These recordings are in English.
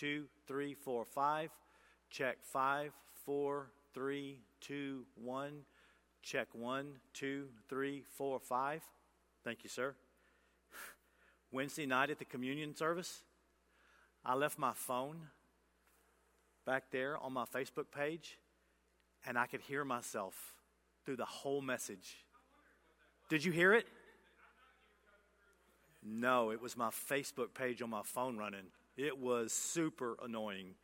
2, 3, 4, 5. Check 5, 4, 3, 2, 1. Check 1, 2, 3, 4, 5. Thank you, sir. Wednesday night at the communion service, I left my phone back there on my Facebook page, and I could hear myself through the whole message. Did you hear it? No, it was my Facebook page on my phone running. It was super annoying.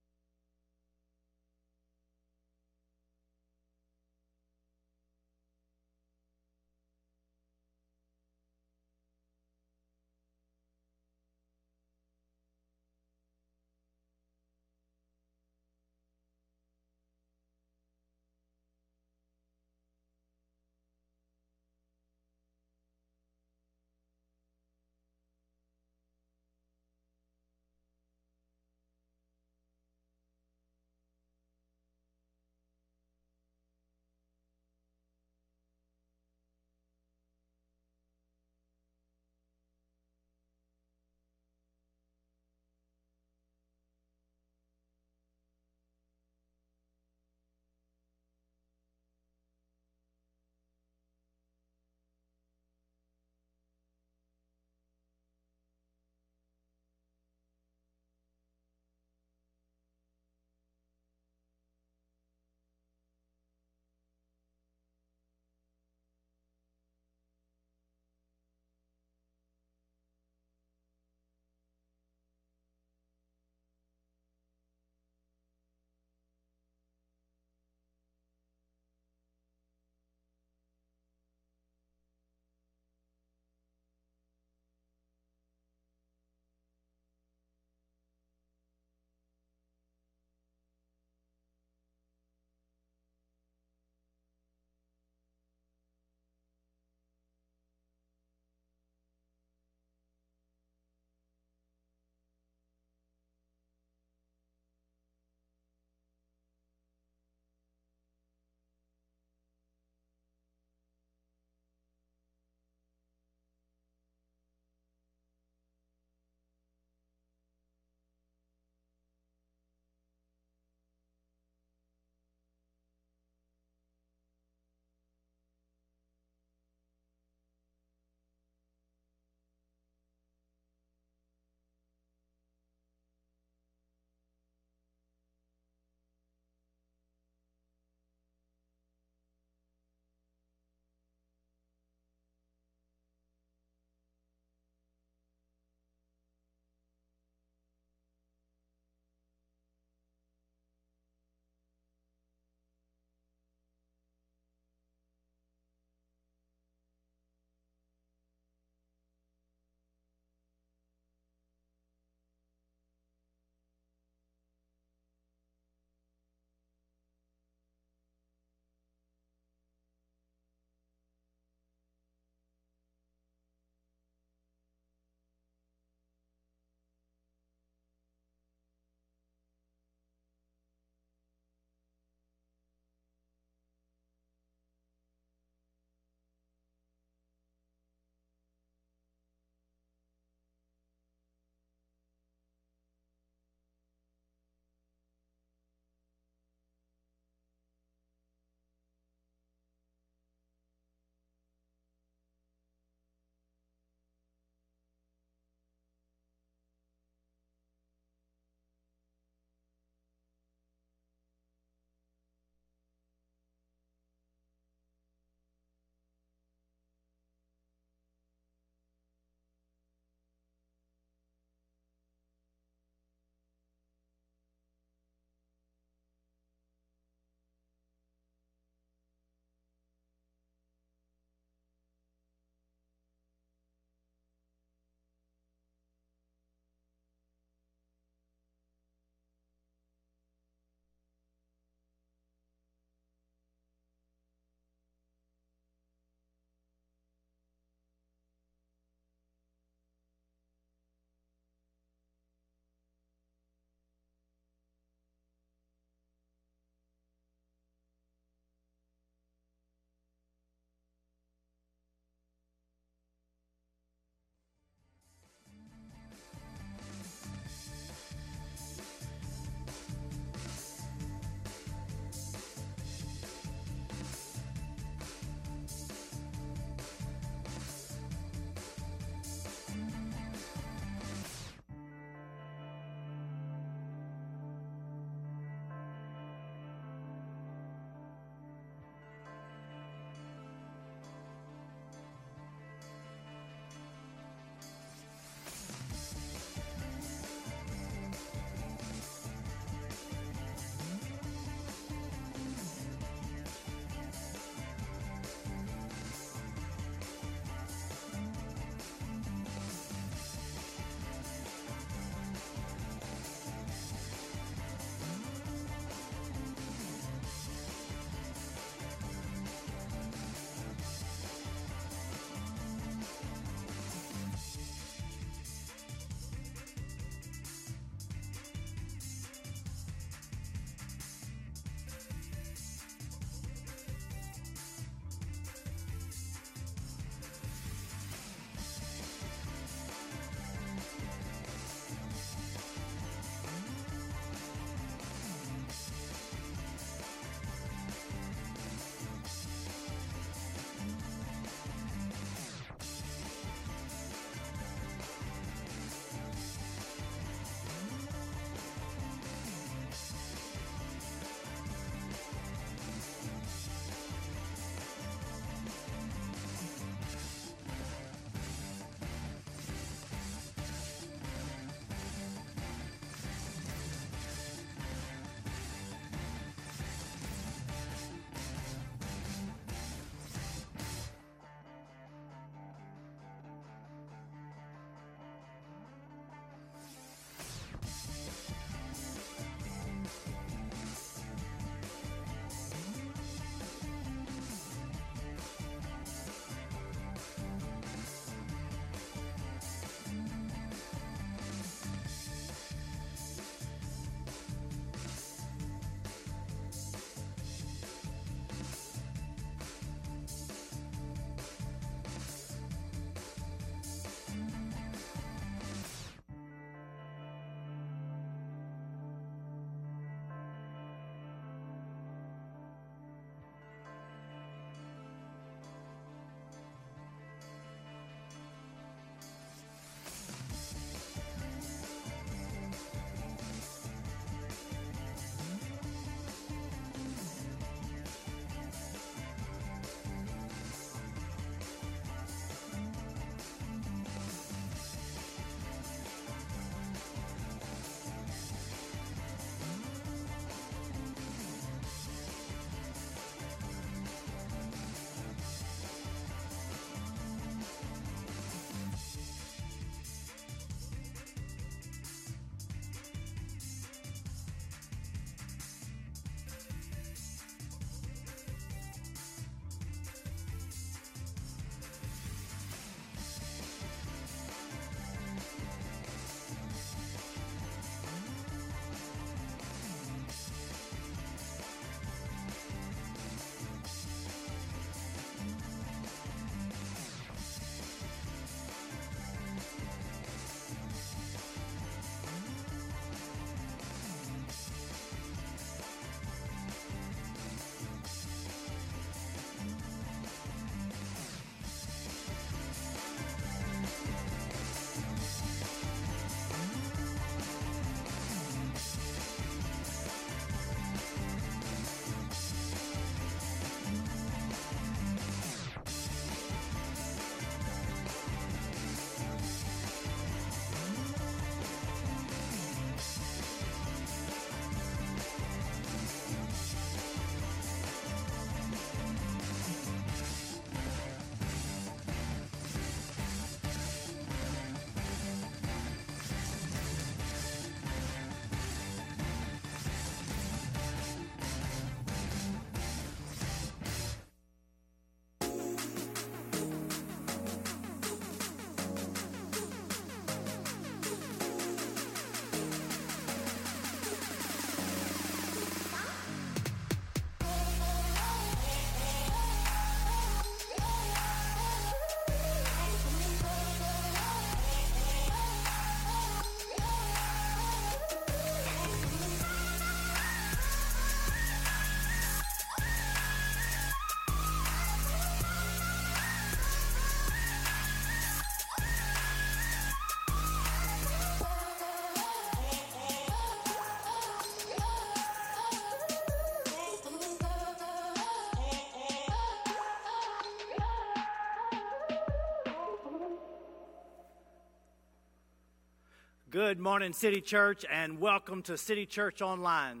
Good morning, City Church, and welcome to City Church Online.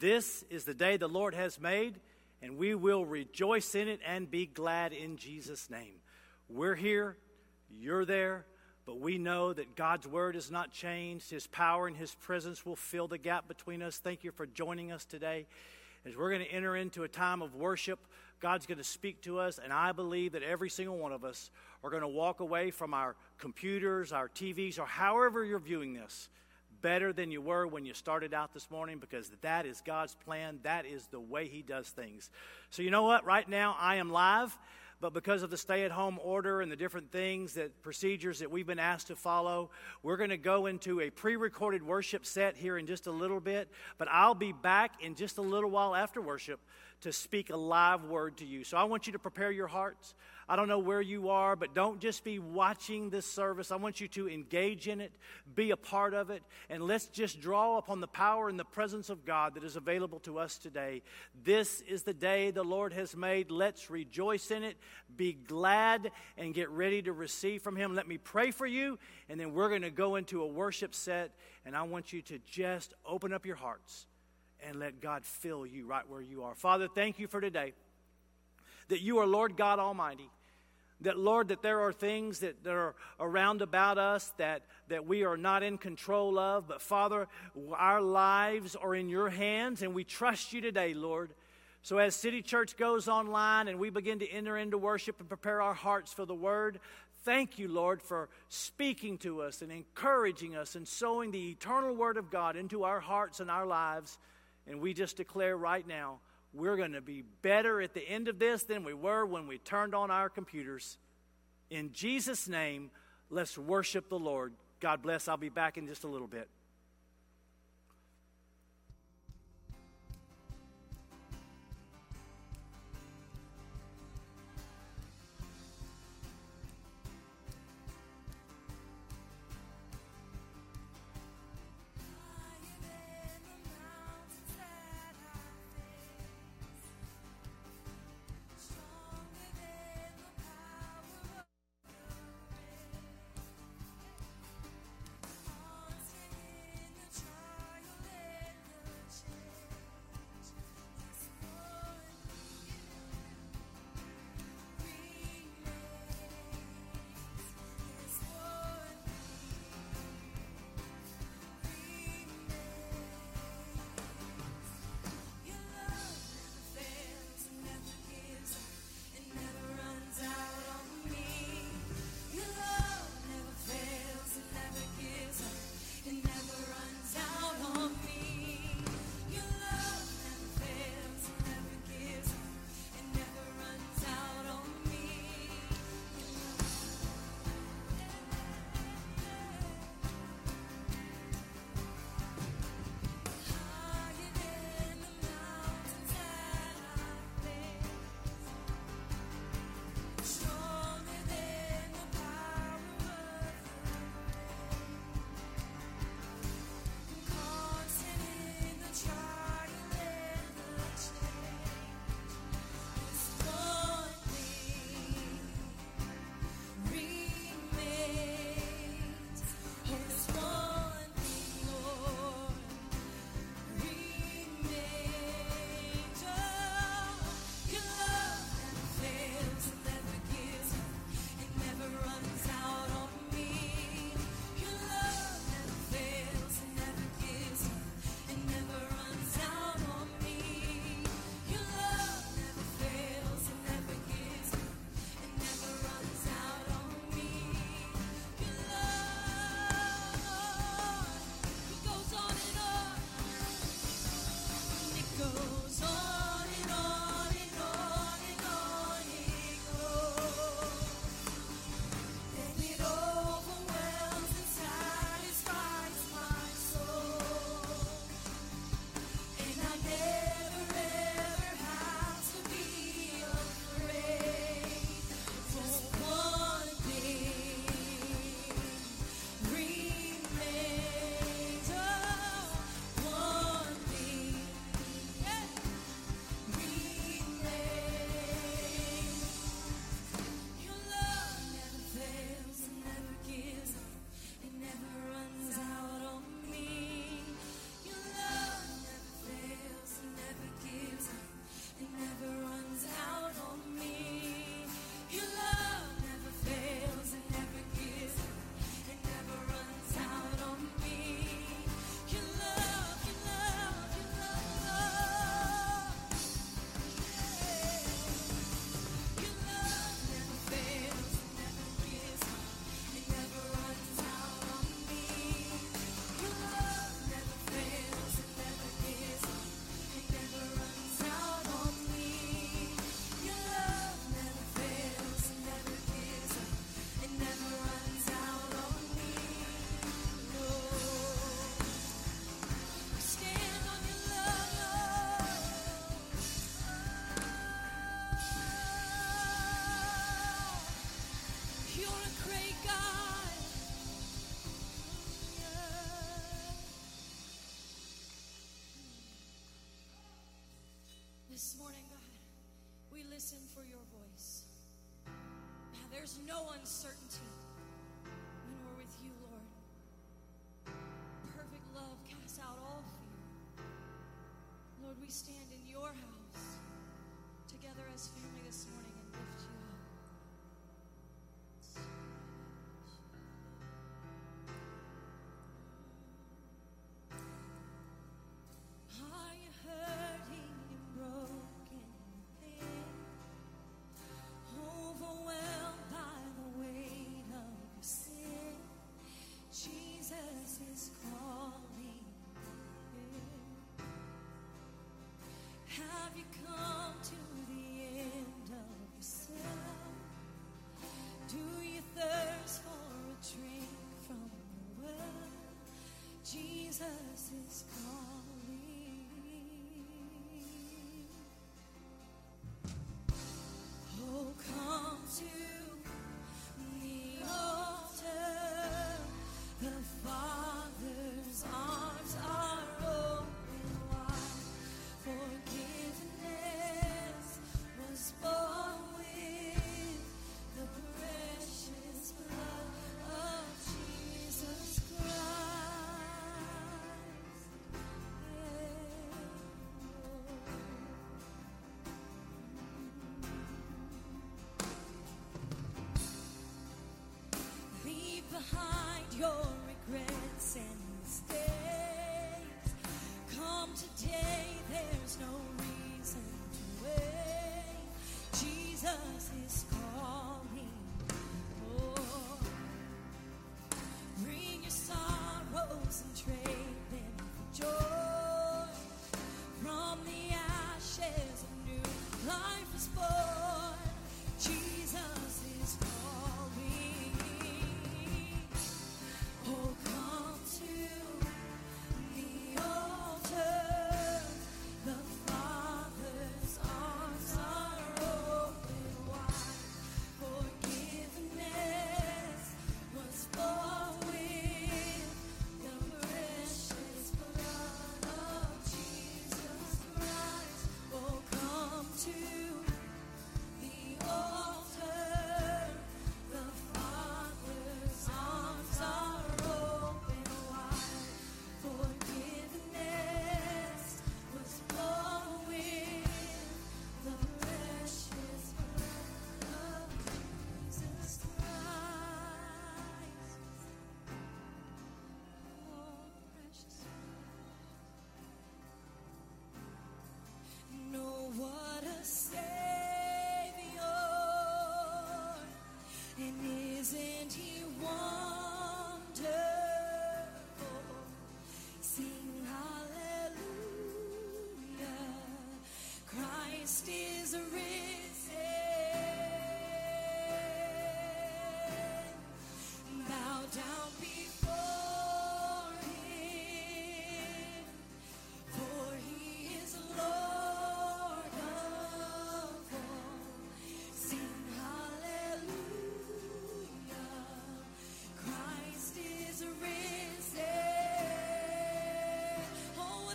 This is the day the Lord has made, and we will rejoice in it and be glad in Jesus' name. We're here, you're there, but we know that God's word is not changed. His power and His presence will fill the gap between us. Thank you for joining us today. As we're going to enter into a time of worship, God's going to speak to us, and I believe that every single one of us are going to walk away from our computers, our TVs, or however you're viewing this, better than you were when you started out this morning, because that is God's plan. That is the way He does things. So you know what? Right now, I am live, but because of the stay-at-home order and the different things, that procedures that we've been asked to follow, we're going to go into a pre-recorded worship set here in just a little bit, but I'll be back in just a little while after worship to speak a live word to you. So I want you to prepare your hearts. I don't know where you are, but don't just be watching this service. I want you to engage in it, be a part of it, and let's just draw upon the power and the presence of God that is available to us today. This is the day the Lord has made. Let's rejoice in it, be glad, and get ready to receive from Him. Let me pray for you, and then we're going to go into a worship set, and I want you to just open up your hearts and let God fill you right where you are. Father, thank You for today, that You are Lord God Almighty, that, Lord, that there are things that are around about us that we are not in control of, but, Father, our lives are in Your hands, and we trust You today, Lord. So as City Church goes online and we begin to enter into worship and prepare our hearts for the Word, thank You, Lord, for speaking to us and encouraging us and sowing the eternal Word of God into our hearts and our lives. And we just declare right now, we're going to be better at the end of this than we were when we turned on our computers. In Jesus' name, let's worship the Lord. God bless. I'll be back in just a little bit. This morning, God, we listen for your voice. Now, there's no uncertainty when we're with you, Lord. Perfect love casts out all fear. Lord, we stand in your house together as family this morning and lift you up. Have you come to the end of yourself? Do you thirst for a drink from the well? Jesus is calling. Oh, come to the altar, the Father's arms are open wide for born with the precious blood of Jesus Christ. Leave behind your regrets and mistakes. Come today, there's no reason to wait. Jesus is calling. Oh, bring your sorrows and trade them for joy. From the ashes, a new life is born. Jesus is calling. Oh, come to the altar. The Father's arms are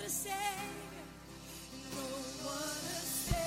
Savior, oh, what a Savior.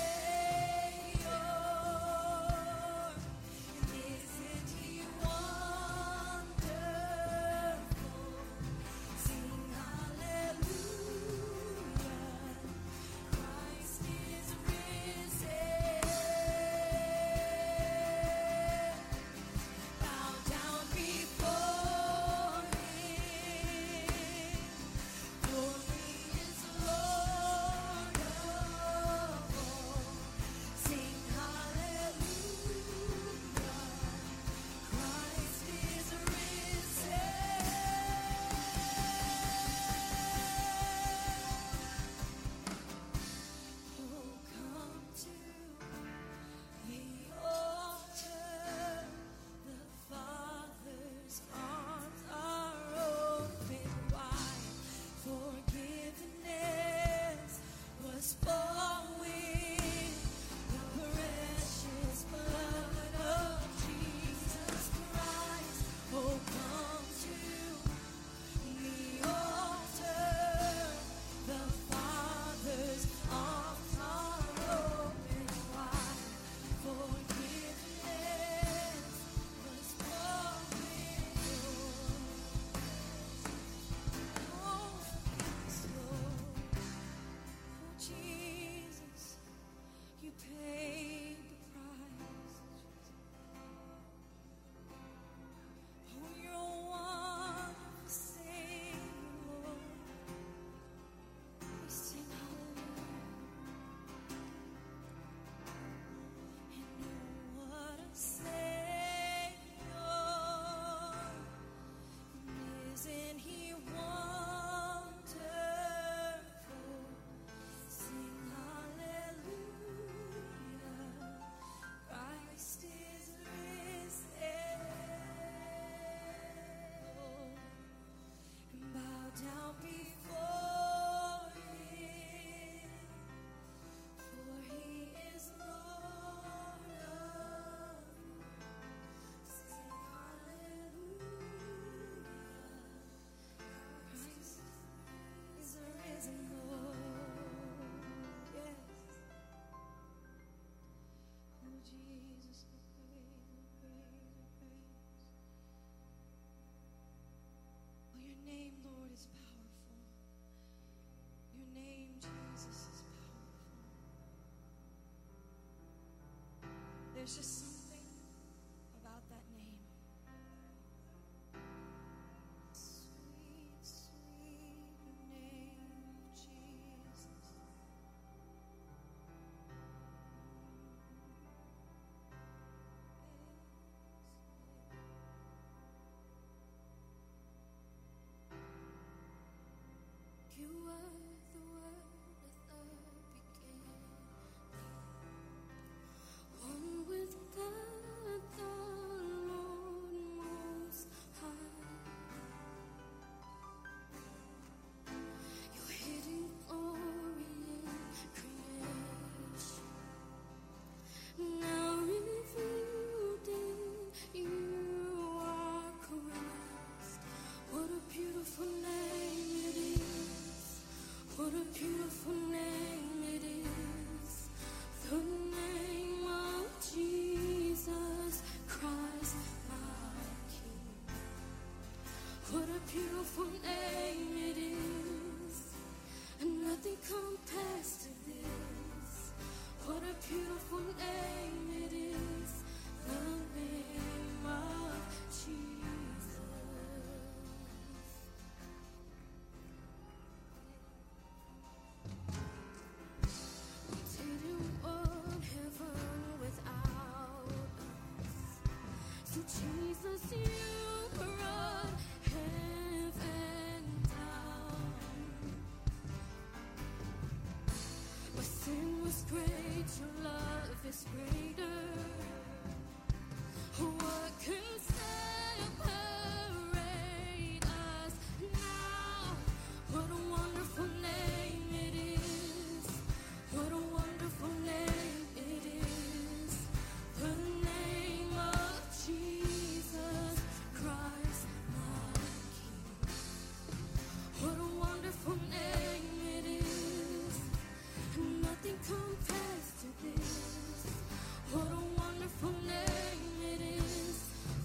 There's just something about that name. Sweet, sweet name, Jesus. You are. Beautiful name it is, and nothing compares to this. What a beautiful name it is, the name of Jesus. We didn't want heaven without us, so Jesus, you. Great, your love is greater. What can separate us now? What a wonderful name it is. What a wonderful name it is. The name of Jesus Christ, my King. What a wonderful name it is. And nothing compares. What a wonderful name it is,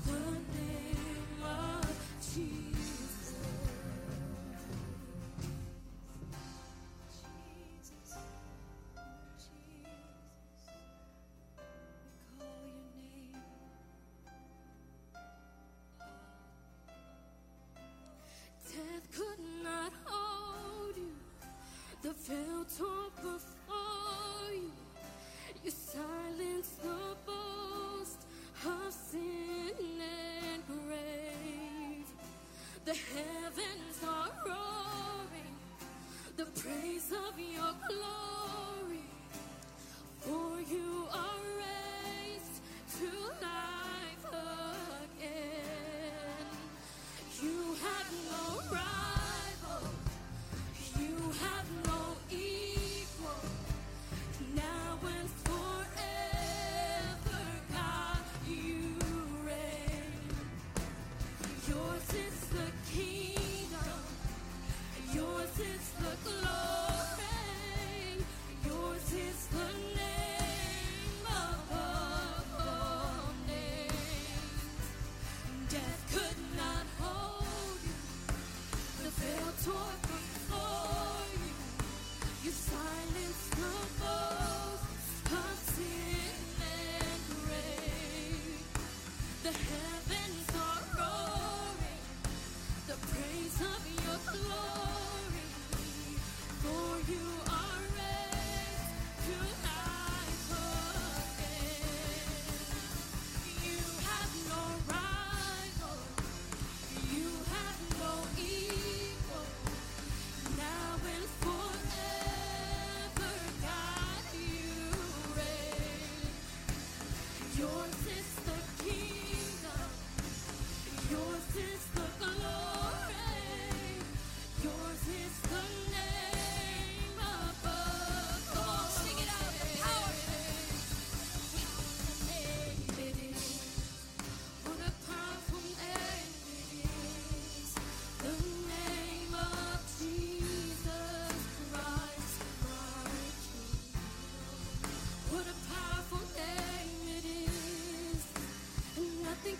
the name of Jesus. Jesus, Jesus, we call your name. Death could not hold you, the veil tore before you. You silence the boast of sin and grave. The heavens are roaring, the praise of your glory. For you are raised to life again. You have no rival, you have no equal. Now and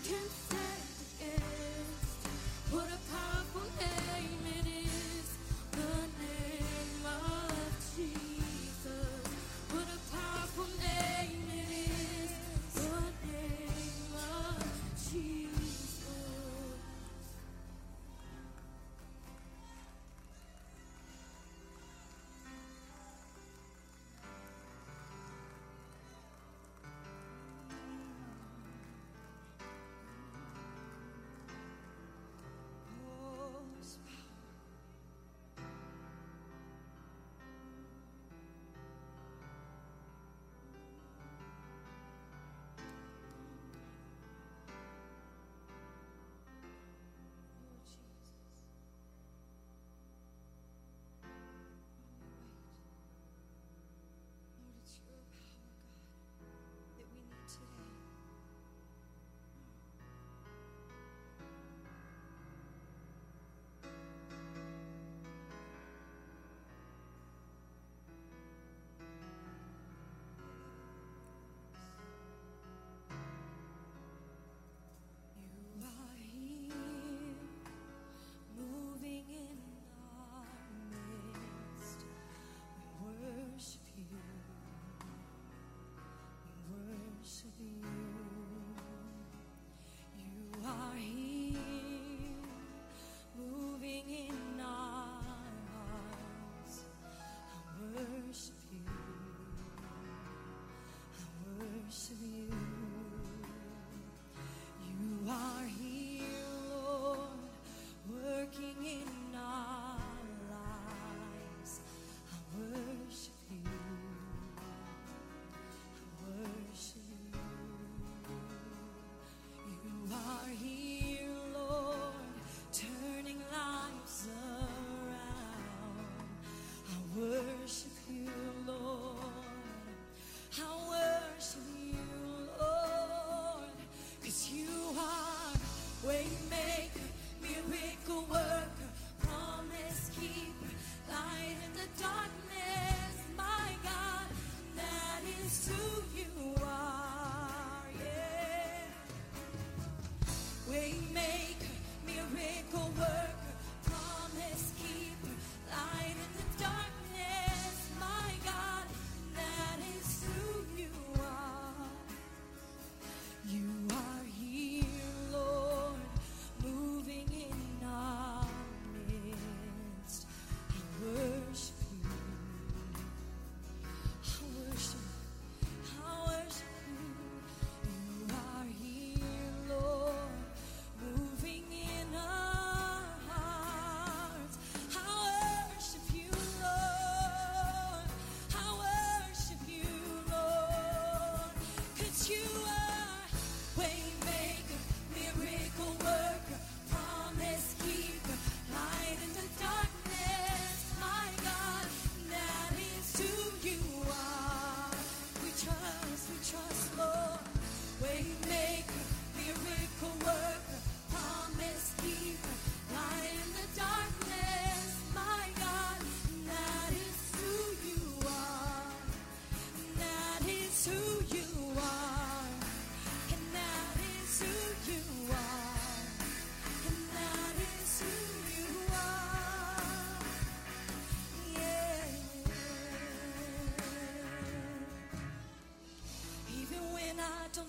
Jesus, what a powerful name it is. Waymaker, miracle worker, promise keeper, light in the darkness, my God, that is who you are. You are here, Lord, moving in our midst. I worship you. I worship you. Don't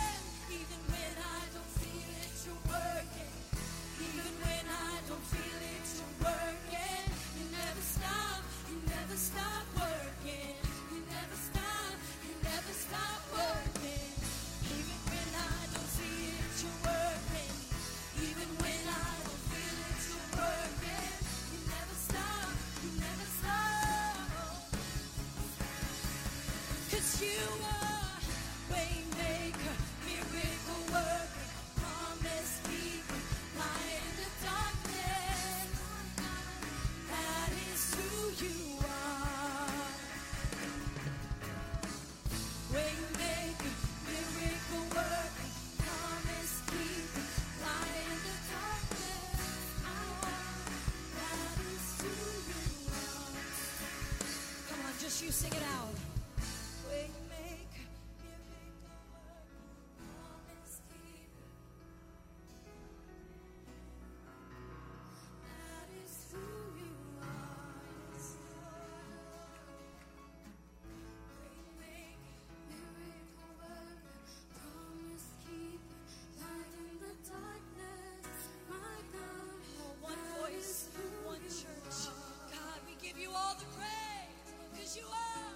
Even when I don't feel it, you're working. Even when I don't feel it, you're working. You never stop, you never stop working. You never stop, you never stop working. Even when I don't see it, you're working. Even when I don't feel it, you're working. You never stop, you never stop. 'Cause you are Waymaker, miracle worker, promise keeper, light in the darkness. That is who you are. Waymaker, miracle worker, promise keeper, light in the darkness. That is who you are. Come on, just you sing it out. Waymaker. One church. God, we give you all the praise, 'cause you are.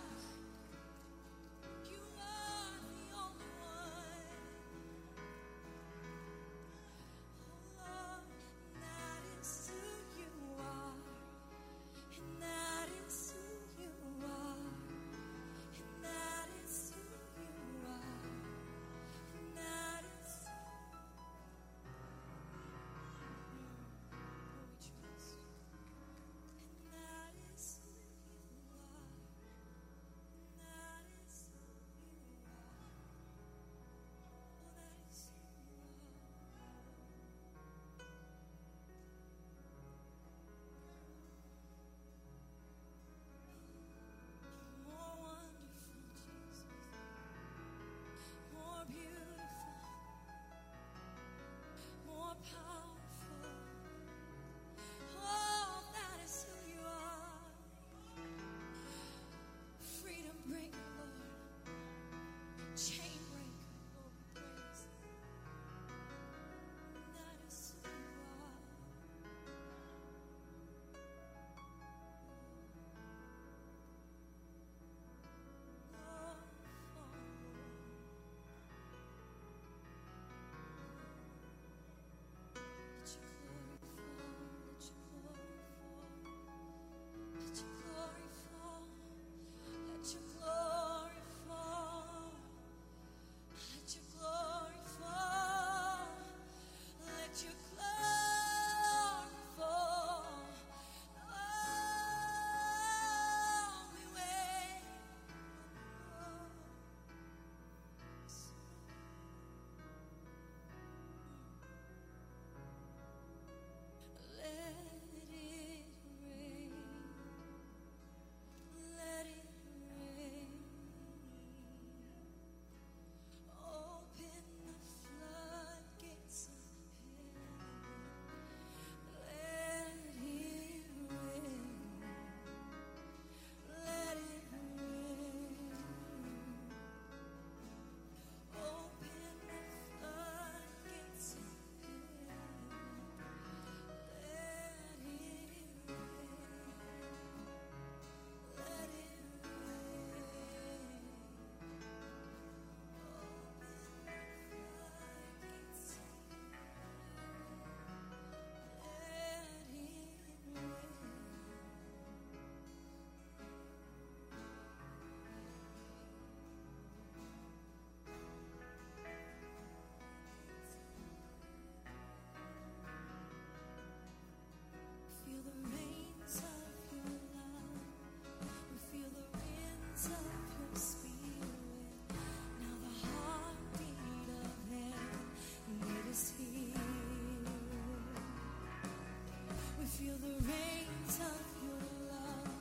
feel the rains of your love.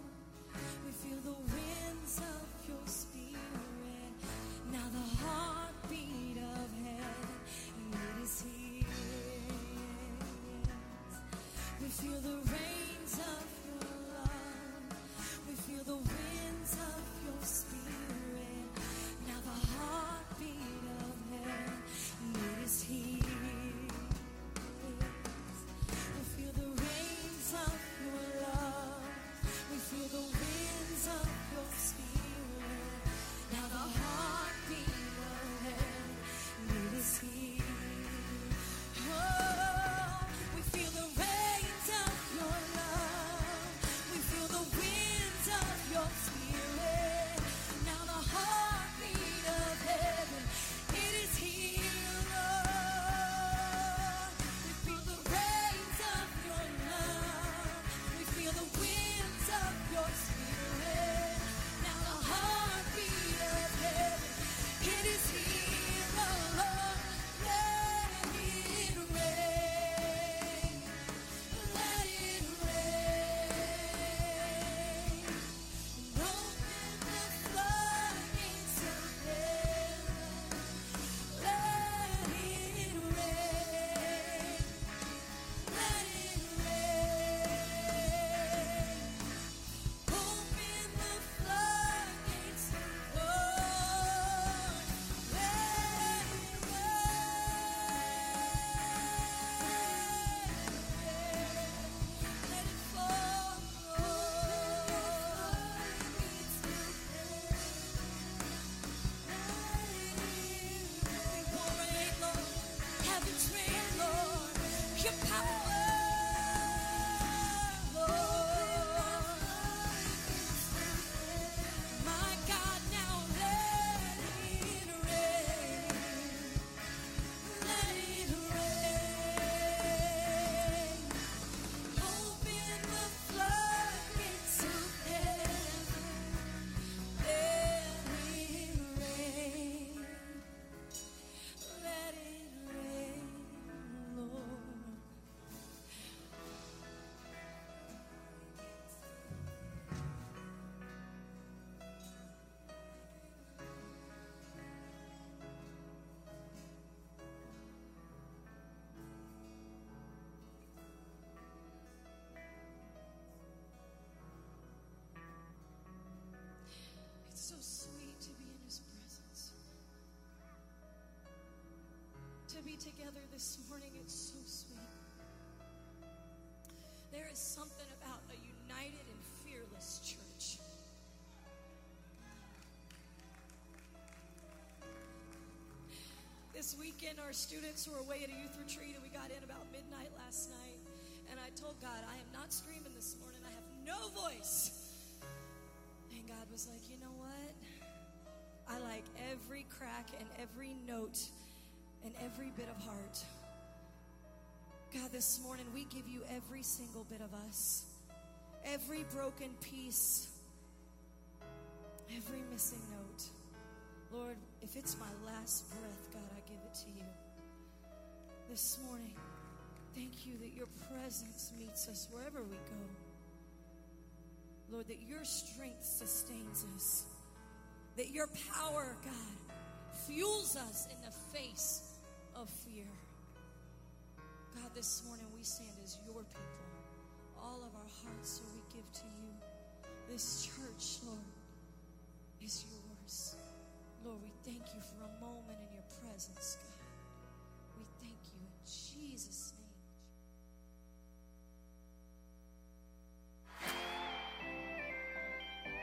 We feel the winds of your spirit. Now the heartbeat of heaven, and it is here. We feel the rains of your love. We feel the winds of your spirit. Now the heartbeat of heaven, and it is here. So sweet to be in His presence. To be together this morning, it's so sweet. There is something about a united and fearless church. This weekend, our students were away at a youth retreat, and we got in about midnight last night. And I told God, I am not screaming this morning. I have no voice. And God was like, you know what? I like every crack and every note and every bit of heart. God, this morning we give you every single bit of us. Every broken piece. Every missing note. Lord, if it's my last breath, God, I give it to you. This morning, thank you that your presence meets us wherever we go. Lord, that your strength sustains us, that your power, God, fuels us in the face of fear. God, this morning we stand as your people, all of our hearts so we give to you. This church, Lord, is yours. Lord, we thank you for a moment in your presence, God. We thank you in Jesus' name.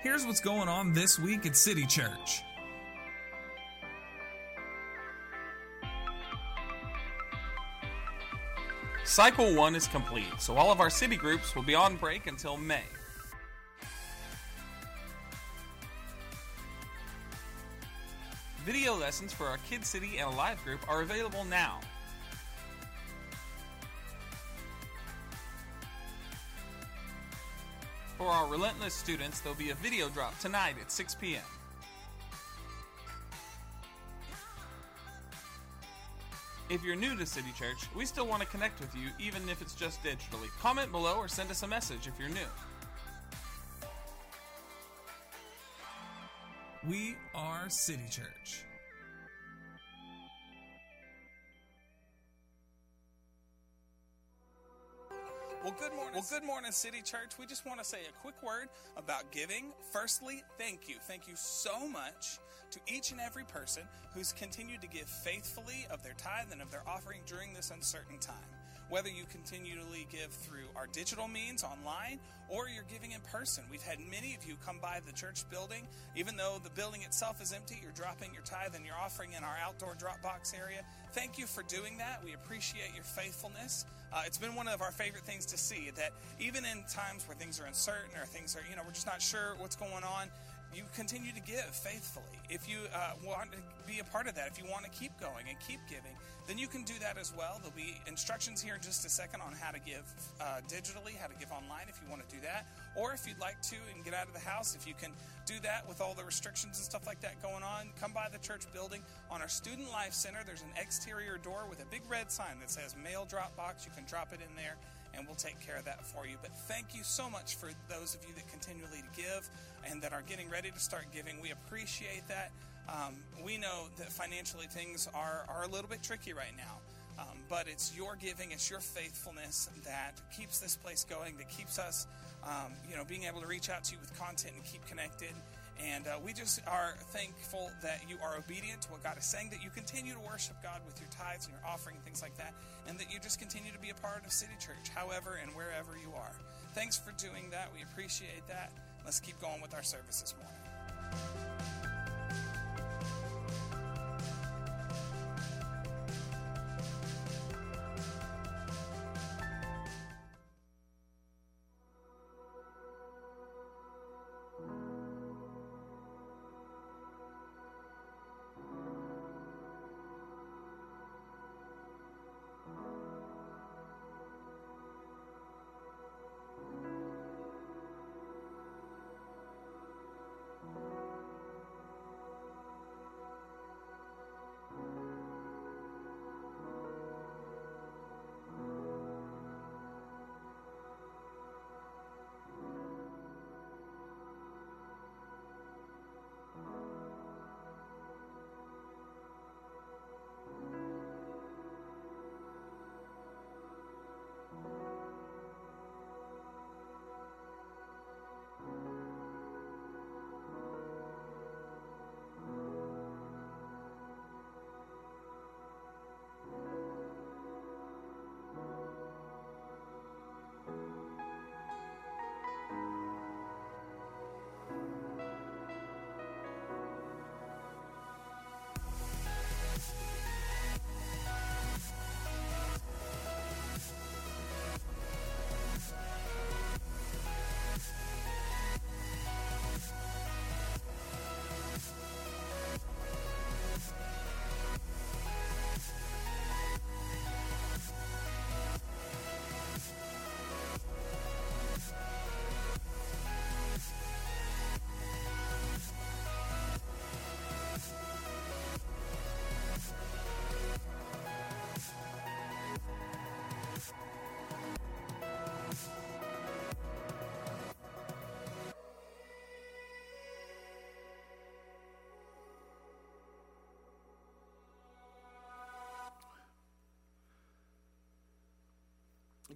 Here's what's going on this week at City Church. Cycle 1 is complete, so all of our city groups will be on break until May. Video lessons for our Kid City and Alive group are available now. For our Relentless students, there'll be a video drop tonight at 6 p.m. If you're new to City Church, we still want to connect with you, even if it's just digitally. Comment below or send us a message if you're new. We are City Church. Well, good morning, City Church. We just want to say a quick word about giving. Firstly, thank you. Thank you so much to each and every person who's continued to give faithfully of their tithe and of their offering during this uncertain time. Whether you continually give through our digital means online or you're giving in person, we've had many of you come by the church building. Even though the building itself is empty, you're dropping your tithe and your offering in our outdoor drop box area. Thank you for doing that. We appreciate your faithfulness. It's been one of our favorite things to see, that even in times where things are uncertain or things are, we're just not sure what's going on, you continue to give faithfully. If you want to be a part of that, if you want to keep going and keep giving, then you can do that as well. There'll be instructions here in just a second on how to give digitally, how to give online if you want to do that. Or if you'd like to and get out of the house, if you can do that with all the restrictions and stuff like that going on, come by the church building on our Student Life Center. There's an exterior door with a big red sign that says mail drop box. You can drop it in there, and we'll take care of that for you. But thank you so much for those of you that continually give and that are getting ready to start giving. We appreciate that. We know that financially things are a little bit tricky right now. But it's your giving, it's your faithfulness that keeps this place going, that keeps us, being able to reach out to you with content and keep connected. And we just are thankful that you are obedient to what God is saying, that you continue to worship God with your tithes and your offering and things like that, and that you just continue to be a part of City Church, however and wherever you are. Thanks for doing that. We appreciate that. Let's keep going with our service this morning.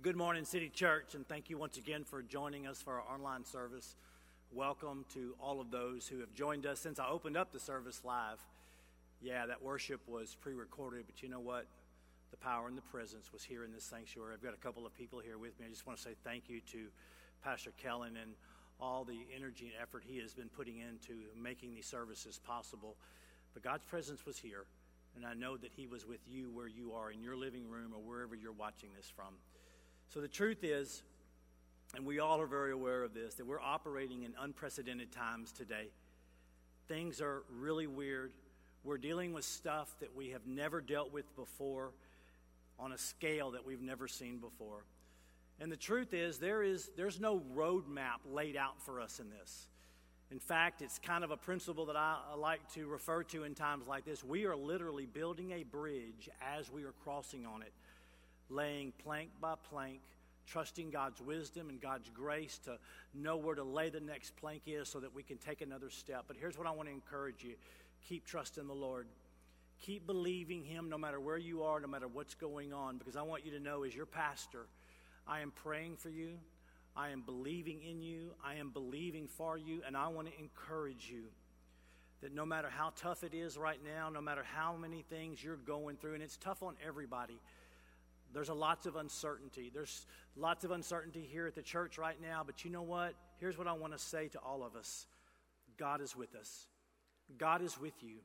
Good morning, City Church, and thank you once again for joining us for our online service. Welcome to all of those who have joined us since I opened up the service live. Yeah, that worship was pre-recorded, but you know what? The power and the presence was here in this sanctuary. I've got a couple of people here with me. I just want to say thank you to Pastor Kellen and all the energy and effort he has been putting into making these services possible. But God's presence was here, and I know that he was with you where you are in your living room or wherever you're watching this from. So the truth is, and we all are very aware of this, that we're operating in unprecedented times today. Things are really weird. We're dealing with stuff that we have never dealt with before on a scale that we've never seen before. And the truth is, there's no roadmap laid out for us in this. In fact, it's kind of a principle that I like to refer to in times like this. We are literally building a bridge as we are crossing on it, laying plank by plank, trusting God's wisdom and God's grace to know where to lay the next plank is so that we can take another step. But here's what I want to encourage you. Keep trusting the Lord. Keep believing Him no matter where you are, no matter what's going on, because I want you to know as your pastor, I am praying for you. I am believing in you. I am believing for you, and I want to encourage you that no matter how tough it is right now, no matter how many things you're going through, and it's tough on everybody, there's lots of uncertainty. There's lots of uncertainty here at the church right now, but you know what? Here's what I want to say to all of us. God is with us. God is with you.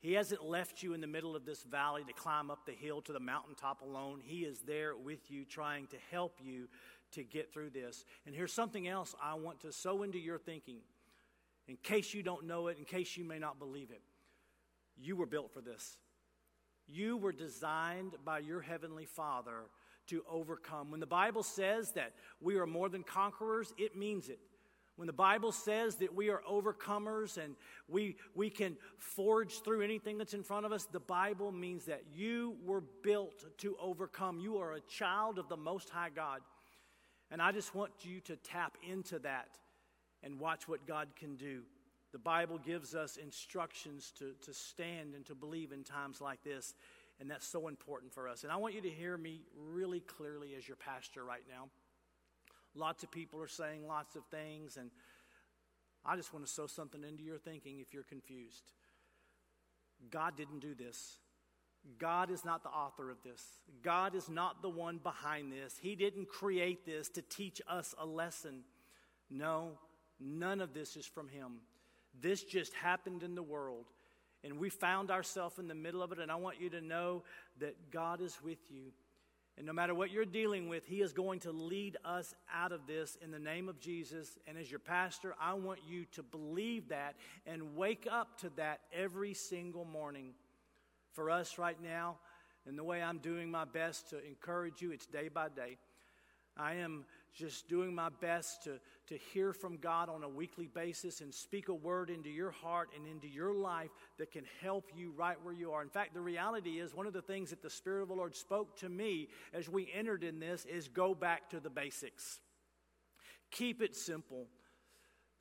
He hasn't left you in the middle of this valley to climb up the hill to the mountaintop alone. He is there with you trying to help you to get through this. And here's something else I want to sow into your thinking. In case you don't know it, in case you may not believe it, you were built for this. You were designed by your heavenly Father to overcome. When the Bible says that we are more than conquerors, it means it. When the Bible says that we are overcomers and we can forge through anything that's in front of us, the Bible means that you were built to overcome. You are a child of the Most High God. And I just want you to tap into that and watch what God can do. The Bible gives us instructions to stand and to believe in times like this, and that's so important for us. And I want you to hear me really clearly as your pastor right now. Lots of people are saying lots of things, and I just want to sow something into your thinking if you're confused. God didn't do this. God is not the author of this. God is not the one behind this. He didn't create this to teach us a lesson. No, none of this is from Him. This just happened in the world, and we found ourselves in the middle of it, and I want you to know that God is with you. And no matter what you're dealing with, He is going to lead us out of this in the name of Jesus. And as your pastor, I want you to believe that and wake up to that every single morning. For us right now, and the way I'm doing my best to encourage you, it's day by day. I am just doing my best to hear from God on a weekly basis and speak a word into your heart and into your life that can help you right where you are. In fact, the reality is one of the things that the Spirit of the Lord spoke to me as we entered in this is go back to the basics. Keep it simple.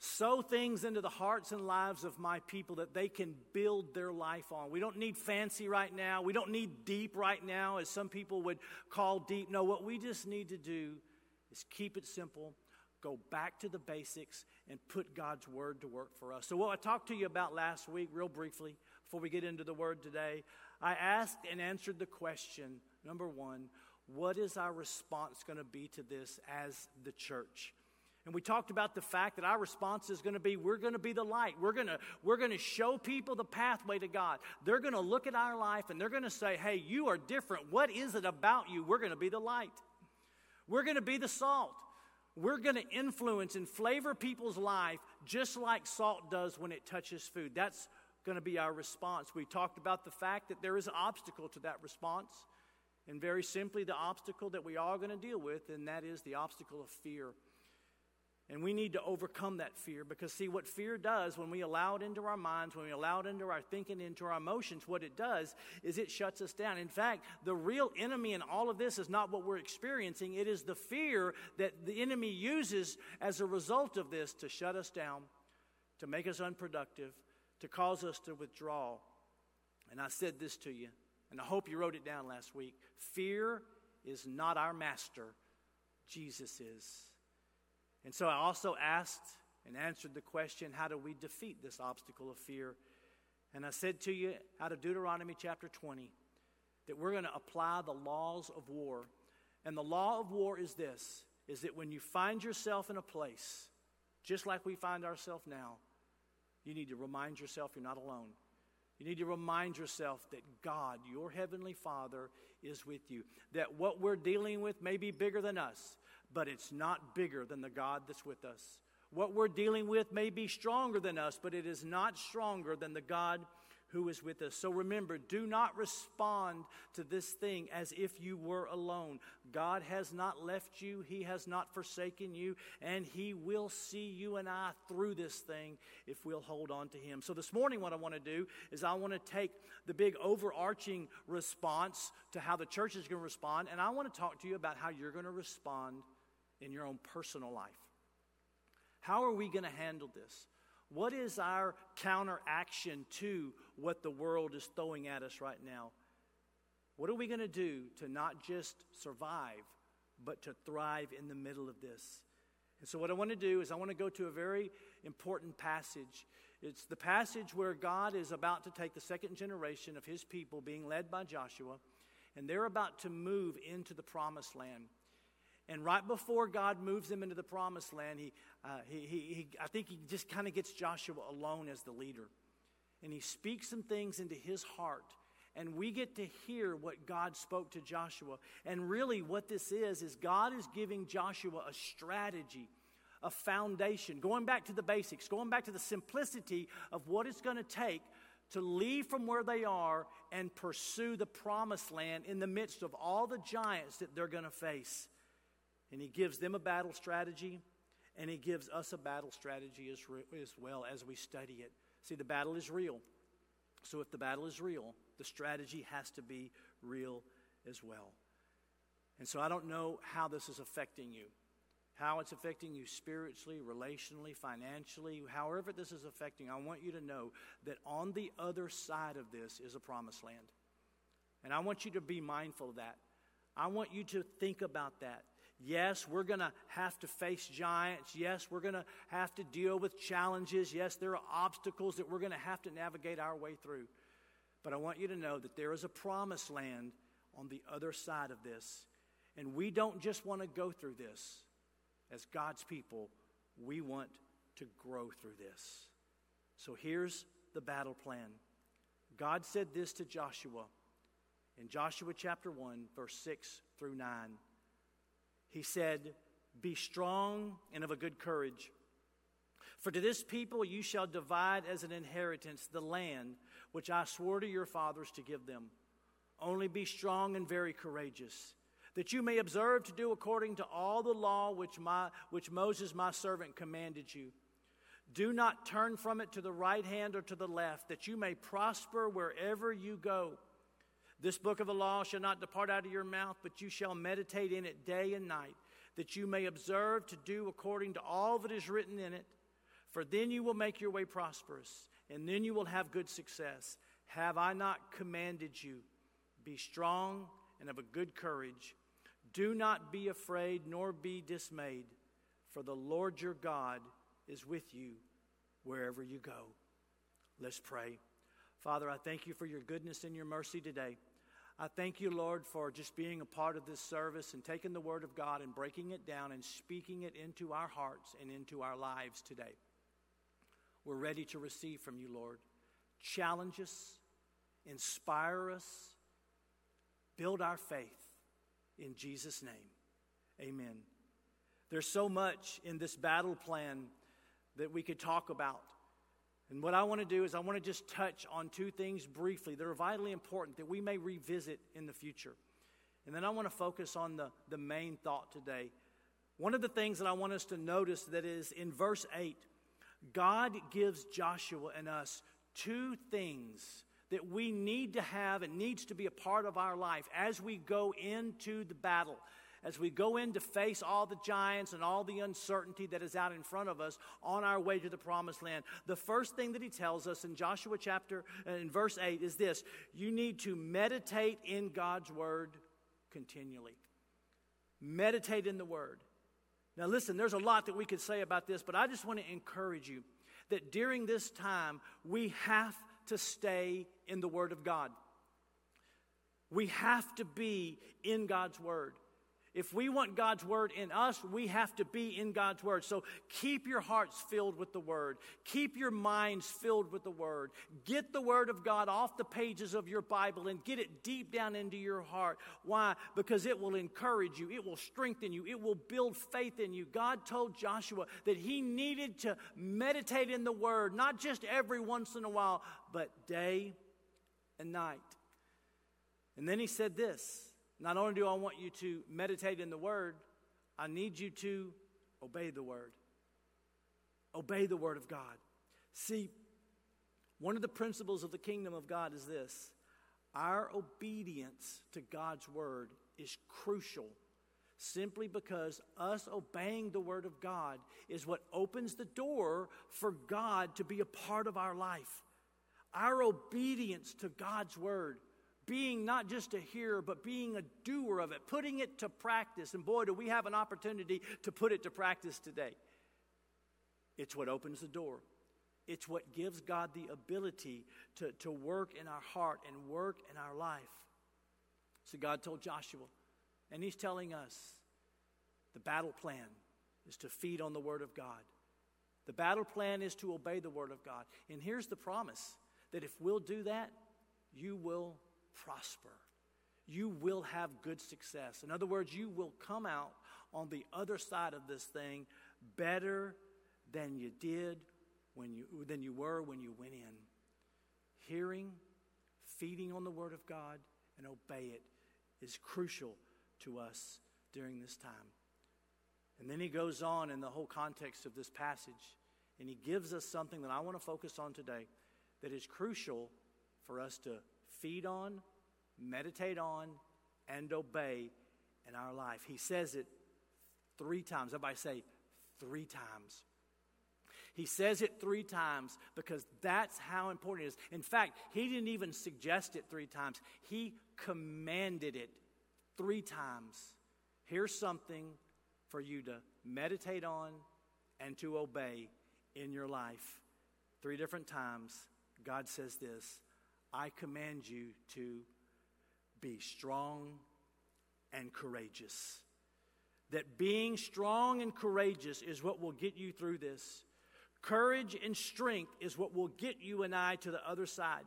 Sow things into the hearts and lives of my people that they can build their life on. We don't need fancy right now. We don't need deep right now, as some people would call deep. No, what we just need to do is keep it simple, go back to the basics, and put God's word to work for us. So what I talked to you about last week, real briefly, before we get into the word today, I asked and answered the question, number one, what is our response going to be to this as the church? And we talked about the fact that our response is going to be, we're going to be the light. We're going to show people the pathway to God. They're going to look at our life and they're going to say, hey, you are different. What is it about you? We're going to be the light. We're going to be the salt. We're going to influence and flavor people's life just like salt does when it touches food. That's going to be our response. We talked about the fact that there is an obstacle to that response. And very simply, the obstacle that we are going to deal with, and that is the obstacle of fear. And we need to overcome that fear because, see, what fear does when we allow it into our minds, when we allow it into our thinking, into our emotions, what it does is it shuts us down. In fact, the real enemy in all of this is not what we're experiencing. It is the fear that the enemy uses as a result of this to shut us down, to make us unproductive, to cause us to withdraw. And I said this to you, and I hope you wrote it down last week. Fear is not our master. Jesus is. And so I also asked and answered the question, how do we defeat this obstacle of fear? And I said to you out of Deuteronomy chapter 20 that we're going to apply the laws of war. And the law of war is this, is that when you find yourself in a place, just like we find ourselves now, you need to remind yourself you're not alone. You need to remind yourself that God, your heavenly Father, is with you. That what we're dealing with may be bigger than us, but it's not bigger than the God that's with us. What we're dealing with may be stronger than us, but it is not stronger than the God who is with us. So remember, do not respond to this thing as if you were alone. God has not left you. He has not forsaken you. And he will see you and I through this thing if we'll hold on to him. So this morning what I want to do is I want to take the big overarching response to how the church is going to respond. And I want to talk to you about how you're going to respond in your own personal life. How are we going to handle this? What is our counteraction to what the world is throwing at us right now? What are we going to do to not just survive, but to thrive in the middle of this? And so what I want to do is I want to go to a very important passage. It's the passage where God is about to take the second generation of his people being led by Joshua, and they're about to move into the promised land. And right before God moves them into the promised land, I think he just kind of gets Joshua alone as the leader. And he speaks some things into his heart. And we get to hear what God spoke to Joshua. And really what this is God is giving Joshua a strategy, a foundation, going back to the basics, going back to the simplicity of what it's going to take to leave from where they are and pursue the promised land in the midst of all the giants that they're going to face. And he gives them a battle strategy, and he gives us a battle strategy as well as we study it. See, the battle is real. So if the battle is real, the strategy has to be real as well. And so I don't know how this is affecting you, how it's affecting you spiritually, relationally, financially, however this is affecting. I want you to know that on the other side of this is a promised land. And I want you to be mindful of that. I want you to think about that. Yes, we're going to have to face giants. Yes, we're going to have to deal with challenges. Yes, there are obstacles that we're going to have to navigate our way through. But I want you to know that there is a promised land on the other side of this. And we don't just want to go through this. As God's people, we want to grow through this. So here's the battle plan. God said this to Joshua in Joshua chapter 1, verse 6 through 9. He said, "Be strong and of a good courage. For to this people you shall divide as an inheritance the land which I swore to your fathers to give them. Only be strong and very courageous, that you may observe to do according to all the law which Moses my servant commanded you. Do not turn from it to the right hand or to the left, that you may prosper wherever you go. This book of the law shall not depart out of your mouth, but you shall meditate in it day and night, that you may observe to do according to all that is written in it. For then you will make your way prosperous, and then you will have good success. Have I not commanded you? Be strong and of a good courage. Do not be afraid nor be dismayed, for the Lord your God is with you wherever you go." Let's pray. Father, I thank you for your goodness and your mercy today. I thank you, Lord, for just being a part of this service and taking the word of God and breaking it down and speaking it into our hearts and into our lives today. We're ready to receive from you, Lord. Challenge us, inspire us, build our faith. In Jesus' name, amen. There's so much in this battle plan that we could talk about. And what I want to do is I want to just touch on two things briefly that are vitally important that we may revisit in the future. And then I want to focus on the main thought today. One of the things that I want us to notice that is in verse 8, God gives Joshua and us two things that we need to have and needs to be a part of our life as we go into the battle. As we go in to face all the giants and all the uncertainty that is out in front of us on our way to the promised land. The first thing that he tells us in Joshua chapter, in verse 8 is this: you need to meditate in God's word continually. Meditate in the word. Now listen, there's a lot that we could say about this, but I just want to encourage you that during this time, we have to stay in the word of God. We have to be in God's word. If we want God's word in us, we have to be in God's word. So keep your hearts filled with the word. Keep your minds filled with the word. Get the word of God off the pages of your Bible and get it deep down into your heart. Why? Because it will encourage you. It will strengthen you. It will build faith in you. God told Joshua that he needed to meditate in the word, not just every once in a while, but day and night. And then he said this. Not only do I want you to meditate in the word, I need you to obey the word. Obey the word of God. See, one of the principles of the kingdom of God is this. Our obedience to God's word is crucial simply because us obeying the word of God is what opens the door for God to be a part of our life. Our obedience to God's word, being not just a hearer, but being a doer of it, putting it to practice. And boy, do we have an opportunity to put it to practice today. It's what opens the door. It's what gives God the ability to work in our heart and work in our life. So God told Joshua, and he's telling us, the battle plan is to feed on the word of God. The battle plan is to obey the word of God. And here's the promise, that if we'll do that, you will prosper. You will have good success. In other words, you will come out on the other side of this thing better than you did when you went in. Hearing, feeding on the word of God, and obey it is crucial to us during this time. And then he goes on in the whole context of this passage, and he gives us something that I want to focus on today that is crucial for us to feed on, meditate on, and obey in our life. He says it three times. Everybody say, three times. He says it three times because that's how important it is. In fact, he didn't even suggest it three times. He commanded it three times. Here's something for you to meditate on and to obey in your life. Three different times, God says this. I command you to be strong and courageous. That being strong and courageous is what will get you through this. Courage and strength is what will get you and I to the other side.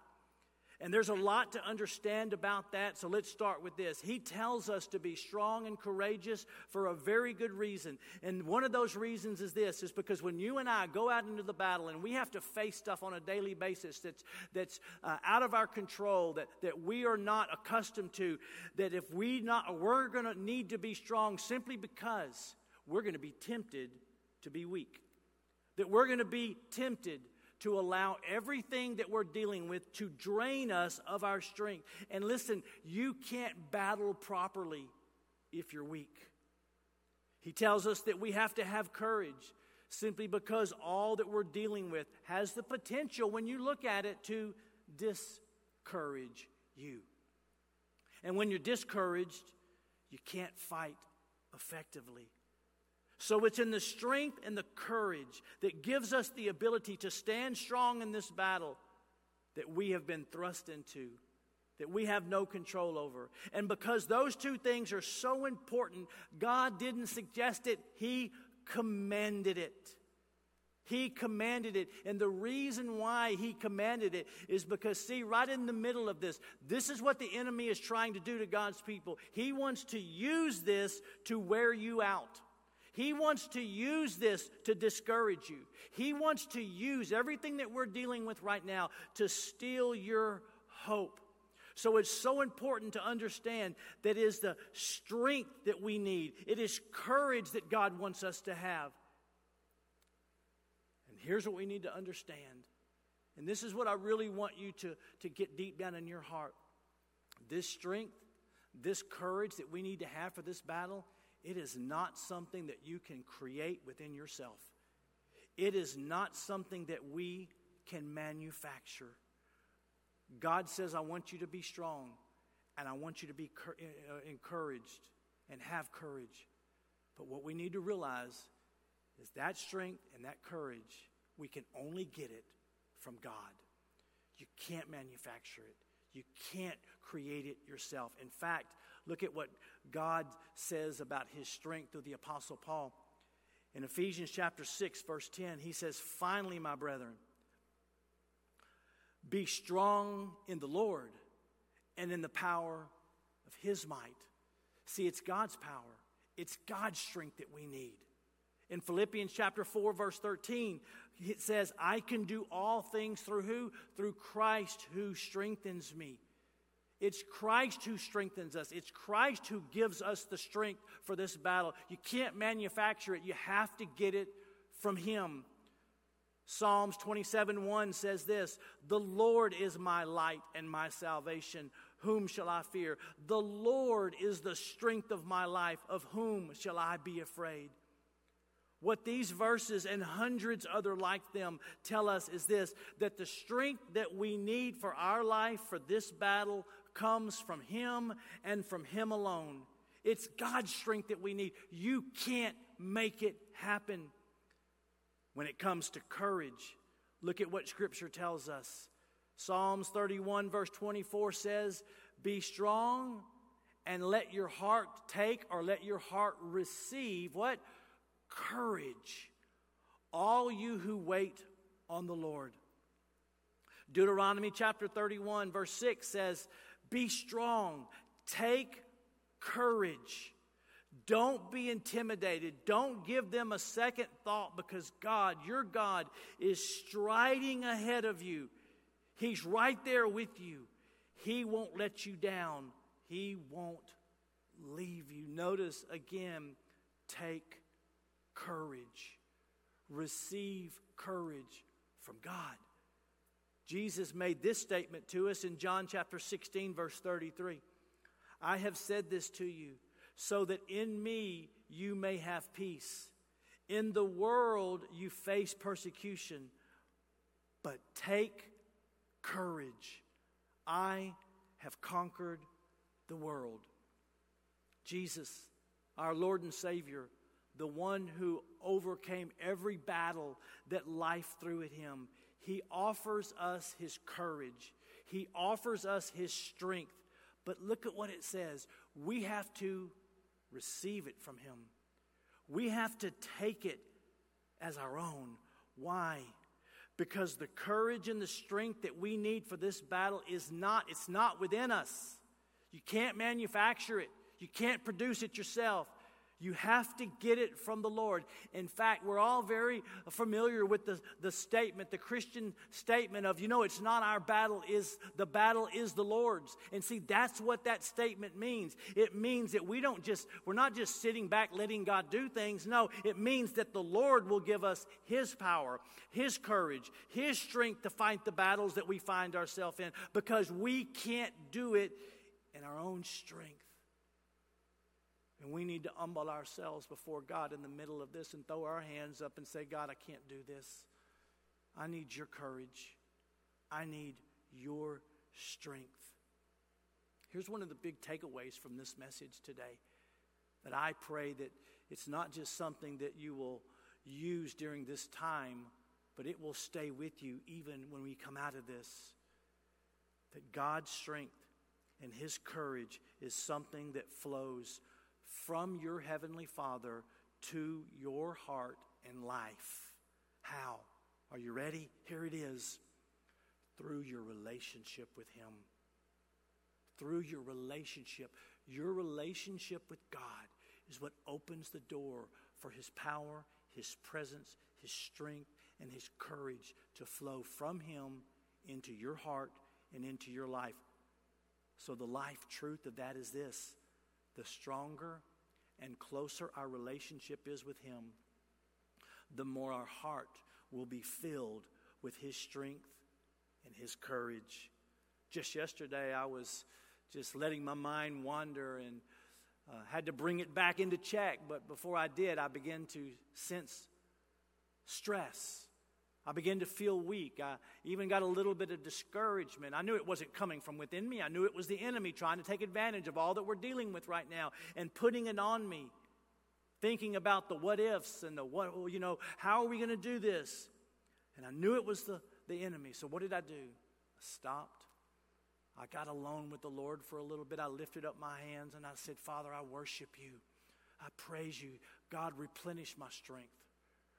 And there's a lot to understand about that, so let's start with this. He tells us to be strong and courageous for a very good reason. And one of those reasons is this, is because when you and I go out into the battle and we have to face stuff on a daily basis that's out of our control, that we are not accustomed to, that if we're going to need to be strong simply because we're going to be tempted to be weak, that we're going to be tempted to allow everything that we're dealing with to drain us of our strength. And listen, you can't battle properly if you're weak. He tells us that we have to have courage simply because all that we're dealing with has the potential, when you look at it, to discourage you. And when you're discouraged, you can't fight effectively. So it's in the strength and the courage that gives us the ability to stand strong in this battle that we have been thrust into, that we have no control over. And because those two things are so important, God didn't suggest it, He commanded it. He commanded it. And the reason why He commanded it is because, see, right in the middle of this is what the enemy is trying to do to God's people. He wants to use this to wear you out. He wants to use this to discourage you. He wants to use everything that we're dealing with right now to steal your hope. So it's so important to understand that it is the strength that we need. It is courage that God wants us to have. And here's what we need to understand. And this is what I really want you to get deep down in your heart. This strength, this courage that we need to have for this battle, it is not something that you can create within yourself. It is not something that we can manufacture. God says, I want you to be strong, and I want you to be encouraged and have courage. But what we need to realize is that strength and that courage, we can only get it from God. You can't manufacture it. You can't create it yourself. In fact, Look at what God says about his strength through the Apostle Paul. In Ephesians chapter 6, verse 10, he says, "Finally, my brethren, be strong in the Lord and in the power of his might." See, it's God's power. It's God's strength that we need. In Philippians chapter 4, verse 13, it says, "I can do all things through" who? Through Christ who strengthens me. It's Christ who strengthens us. It's Christ who gives us the strength for this battle. You can't manufacture it. You have to get it from him. Psalms 27:1 says this, "The Lord is my light and my salvation. Whom shall I fear? The Lord is the strength of my life. Of whom shall I be afraid?" What these verses and hundreds other like them tell us is this, that the strength that we need for our life, for this battle, comes from him and from him alone. It's God's strength that we need. You can't make it happen. When it comes to courage, look at what Scripture tells us. Psalms 31 verse 24 says, "Be strong and let your heart take," or let your heart receive, what? Courage. "All you who wait on the Lord." Deuteronomy chapter 31 verse 6 says, "Be strong, take courage. Don't be intimidated. Don't give them a second thought, because God, your God, is striding ahead of you. He's right there with you. He won't let you down. He won't leave you." Notice again, take courage. Receive courage from God. Jesus made this statement to us in John chapter 16, verse 33. "I have said this to you, so that in me you may have peace. In the world you face persecution, but take courage. I have conquered the world." Jesus, our Lord and Savior, the one who overcame every battle that life threw at him, he offers us his courage. He offers us his strength. But look at what it says. We have to receive it from him. We have to take it as our own. Why? Because the courage and the strength that we need for this battle it's not within us. You can't manufacture it. You can't produce it yourself. You have to get it from the Lord. In fact, we're all very familiar with the statement, the Christian statement of, it's not our battle, the battle is the Lord's. And see, that's what that statement means. It means that we're not just sitting back letting God do things. No, it means that the Lord will give us his power, his courage, his strength to fight the battles that we find ourselves in, because we can't do it in our own strength. And we need to humble ourselves before God in the middle of this and throw our hands up and say, "God, I can't do this. I need your courage. I need your strength." Here's one of the big takeaways from this message today, that I pray that it's not just something that you will use during this time, but it will stay with you even when we come out of this. That God's strength and his courage is something that flows from your heavenly Father to your heart and life. How? Are you ready? Here it is. Through your relationship with him. Through your relationship. Your relationship with God is what opens the door for his power, his presence, his strength, and his courage to flow from him into your heart and into your life. So the life truth of that is this: the stronger and closer our relationship is with him, the more our heart will be filled with his strength and his courage. Just yesterday, I was just letting my mind wander and had to bring it back into check. But before I did, I began to sense stress. I began to feel weak. I even got a little bit of discouragement. I knew it wasn't coming from within me. I knew it was the enemy trying to take advantage of all that we're dealing with right now and putting it on me, thinking about the what ifs and the what, how are we going to do this? And I knew it was the enemy. So what did I do? I stopped. I got alone with the Lord for a little bit. I lifted up my hands and I said, Father, I worship you. I praise you. God, replenish my strength.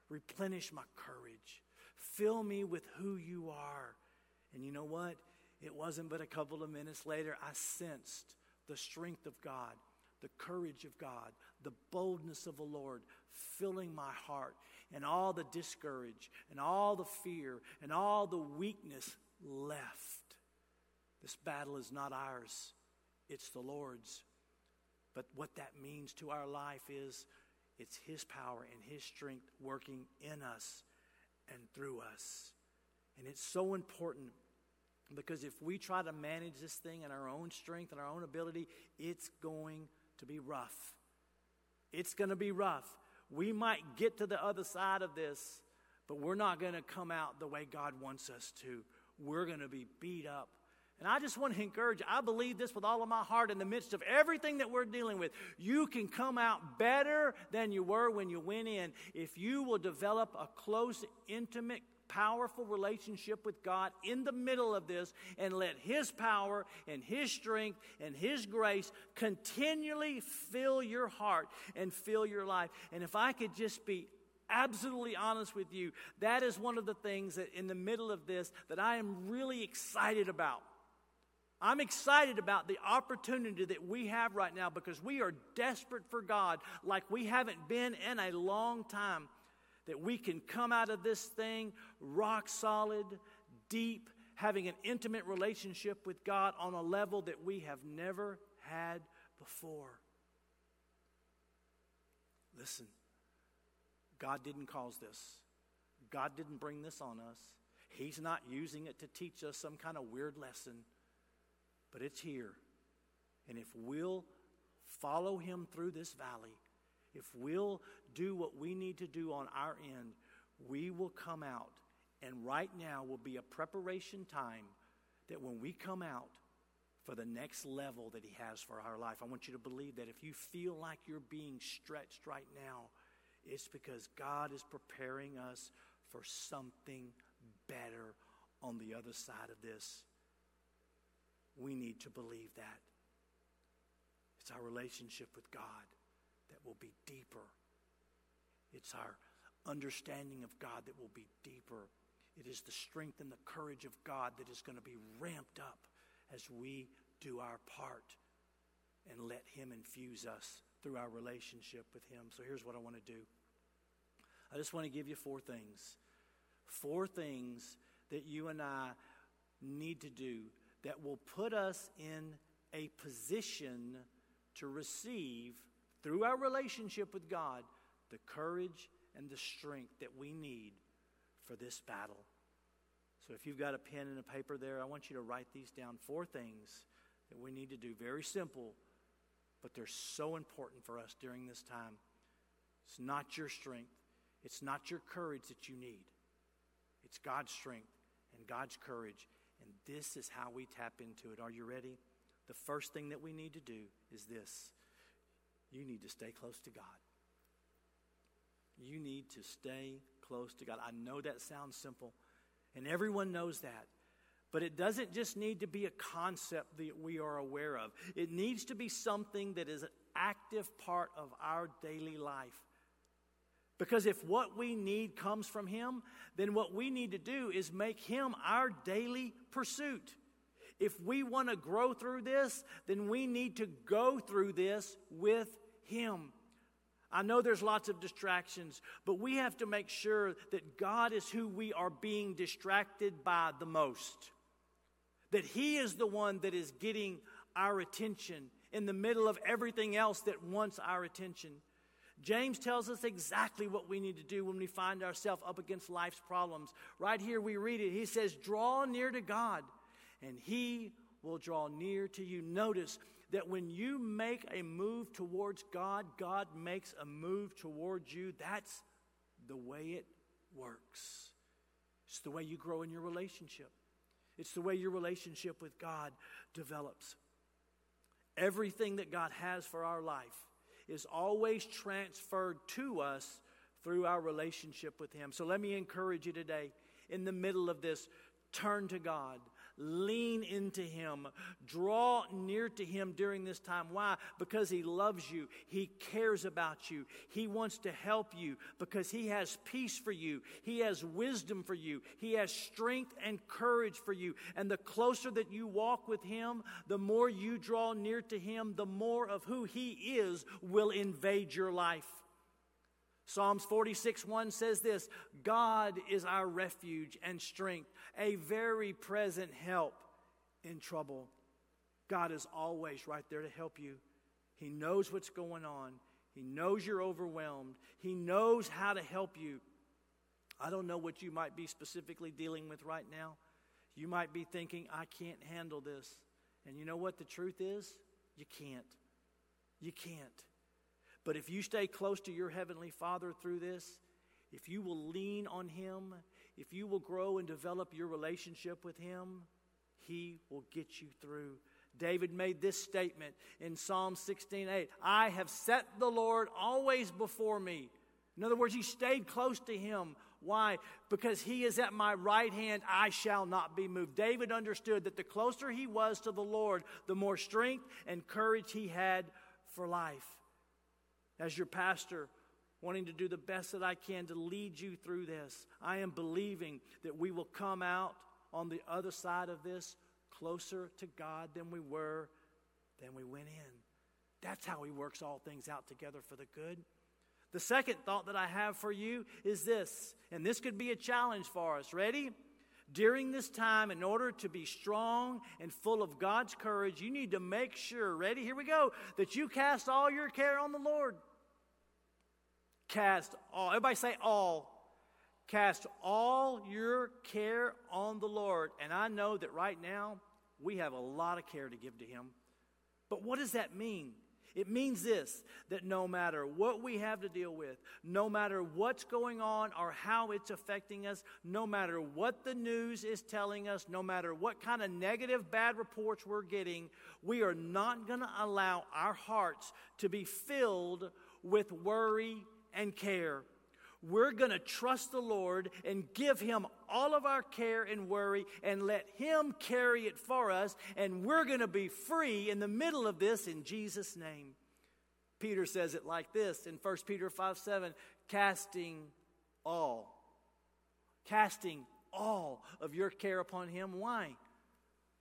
Replenish my courage. Fill me with who you are. And you know what? It wasn't but a couple of minutes later, I sensed the strength of God, the courage of God, the boldness of the Lord filling my heart, and all the discourage and all the fear and all the weakness left. This battle is not ours, it's the Lord's. But what that means to our life is it's His power and His strength working in us and through us. And it's so important because if we try to manage this thing in our own strength and our own ability, it's going to be rough. It's going to be rough. We might get to the other side of this, but we're not going to come out the way God wants us to. We're going to be beat up. And I just want to encourage you, I believe this with all of my heart, in the midst of everything that we're dealing with, you can come out better than you were when you went in if you will develop a close, intimate, powerful relationship with God in the middle of this and let His power and His strength and His grace continually fill your heart and fill your life. And if I could just be absolutely honest with you, that is one of the things that in the middle of this that I am really excited about. I'm excited about the opportunity that we have right now because we are desperate for God like we haven't been in a long time, that we can come out of this thing rock solid, deep, having an intimate relationship with God on a level that we have never had before. Listen, God didn't cause this. God didn't bring this on us. He's not using it to teach us some kind of weird lesson. But it's here. And if we'll follow Him through this valley, if we'll do what we need to do on our end, we will come out. And right now will be a preparation time that when we come out for the next level that He has for our life. I want you to believe that if you feel like you're being stretched right now, it's because God is preparing us for something better on the other side of this. We need to believe that. It's our relationship with God that will be deeper. It's our understanding of God that will be deeper. It is the strength and the courage of God that is going to be ramped up as we do our part and let Him infuse us through our relationship with Him. So here's what I want to do. I just want to give you four things. Four things that you and I need to do that will put us in a position to receive, through our relationship with God, the courage and the strength that we need for this battle. So if you've got a pen and a paper there, I want you to write these down. Four things that we need to do. Very simple, but they're so important for us during this time. It's not your strength. It's not your courage that you need. It's God's strength and God's courage. And this is how we tap into it. Are you ready? The first thing that we need to do is this. You need to stay close to God. You need to stay close to God. I know that sounds simple, and everyone knows that. But it doesn't just need to be a concept that we are aware of. It needs to be something that is an active part of our daily life. Because if what we need comes from Him, then what we need to do is make Him our daily pursuit. If we want to grow through this, then we need to go through this with Him. I know there's lots of distractions, but we have to make sure that God is who we are being distracted by the most. That He is the one that is getting our attention in the middle of everything else that wants our attention. James tells us exactly what we need to do when we find ourselves up against life's problems. Right here we read it. He says, draw near to God, and He will draw near to you. Notice that when you make a move towards God, God makes a move towards you. That's the way it works. It's the way you grow in your relationship. It's the way your relationship with God develops. Everything that God has for our life is always transferred to us through our relationship with Him. So let me encourage you today, in the middle of this, turn to God. Lean into him. Draw near to him during this time. Why? Because he loves you. He cares about you. He wants to help you because he has peace for you. He has wisdom for you. He has strength and courage for you. And the closer that you walk with him, the more you draw near to him, the more of who he is will invade your life. Psalms 46:1 says this, God is our refuge and strength, a very present help in trouble. God is always right there to help you. He knows what's going on. He knows you're overwhelmed. He knows how to help you. I don't know what you might be specifically dealing with right now. You might be thinking, I can't handle this. And you know what the truth is? You can't. You can't. But if you stay close to your Heavenly Father through this, if you will lean on him, if you will grow and develop your relationship with him, he will get you through. David made this statement in Psalm 16:8, I have set the Lord always before me. In other words, he stayed close to him. Why? Because he is at my right hand, I shall not be moved. David understood that the closer he was to the Lord, the more strength and courage he had for life. As your pastor, wanting to do the best that I can to lead you through this, I am believing that we will come out on the other side of this closer to God than we were, than we went in. That's how he works all things out together for the good. The second thought that I have for you is this, and this could be a challenge for us. Ready? During this time, in order to be strong and full of God's courage, you need to make sure, ready, here we go, that you cast all your care on the Lord. Cast all, everybody say all. Cast all your care on the Lord. And I know that right now, we have a lot of care to give to him. But what does that mean? It means this, that no matter what we have to deal with, no matter what's going on or how it's affecting us, no matter what the news is telling us, no matter what kind of negative, bad reports we're getting, we are not going to allow our hearts to be filled with worry and care. We're going to trust the Lord and give him all of our care and worry and let him carry it for us. And we're going to be free in the middle of this in Jesus' name. Peter says it like this in 1 Peter 5:7, casting all of your care upon him. Why?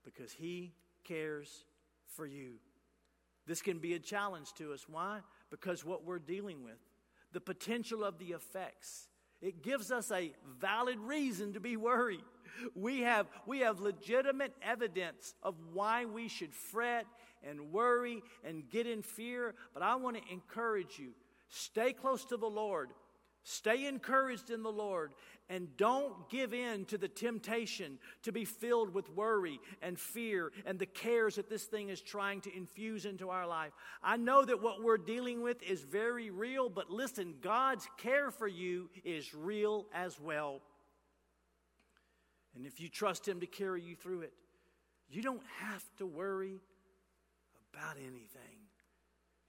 Because he cares for you. This can be a challenge to us. Why? Because what we're dealing with, the potential of the effects. It gives us a valid reason to be worried. We have legitimate evidence of why we should fret and worry and get in fear. But I want to encourage you, stay close to the Lord. Stay encouraged in the Lord and don't give in to the temptation to be filled with worry and fear and the cares that this thing is trying to infuse into our life. I know that what we're dealing with is very real, but listen, God's care for you is real as well. And if you trust him to carry you through it, you don't have to worry about anything.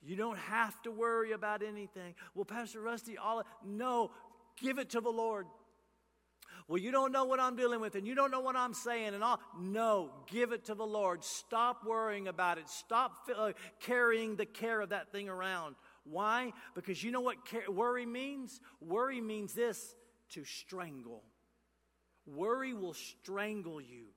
You don't have to worry about anything. Well, Pastor Rusty, no, give it to the Lord. Well, you don't know what I'm dealing with, and you don't know what I'm saying, and all. No, give it to the Lord. Stop worrying about it. Stop carrying the care of that thing around. Why? Because you know what worry means? Worry means this, to strangle. Worry will strangle you.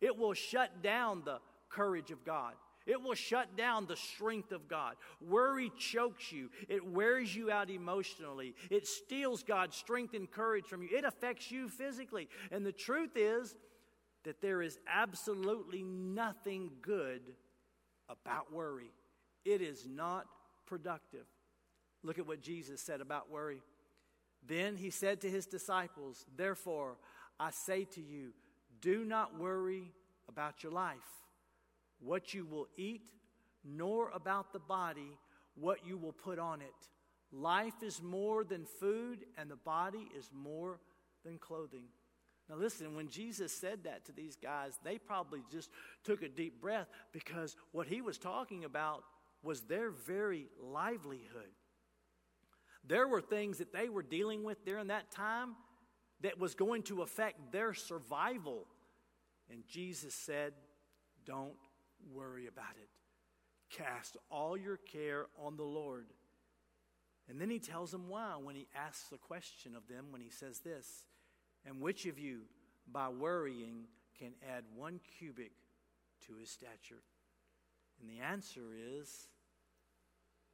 It will shut down the courage of God. It will shut down the strength of God. Worry chokes you. It wears you out emotionally. It steals God's strength and courage from you. It affects you physically. And the truth is that there is absolutely nothing good about worry. It is not productive. Look at what Jesus said about worry. Then he said to his disciples, therefore, I say to you, do not worry about your life, what you will eat, nor about the body, what you will put on it. Life is more than food, and the body is more than clothing. Now listen, when Jesus said that to these guys, they probably just took a deep breath because what he was talking about was their very livelihood. There were things that they were dealing with during that time that was going to affect their survival. And Jesus said, don't worry about it. Cast all your care on the Lord. And then he tells them why when he asks a question of them when he says this. And which of you, by worrying, can add 1 cubit to his stature? And the answer is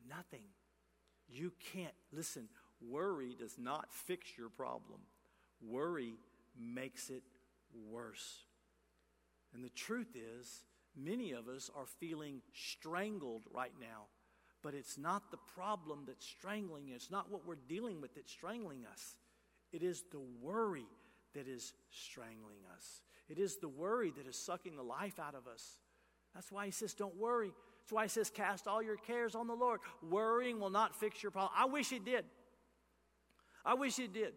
nothing. You can't. Listen, worry does not fix your problem. Worry makes it worse. And the truth is, many of us are feeling strangled right now. But it's not the problem that's strangling us. It's not what we're dealing with that's strangling us. It is the worry that is strangling us. It is the worry that is sucking the life out of us. That's why he says, don't worry. That's why he says, cast all your cares on the Lord. Worrying will not fix your problem. I wish it did. I wish it did.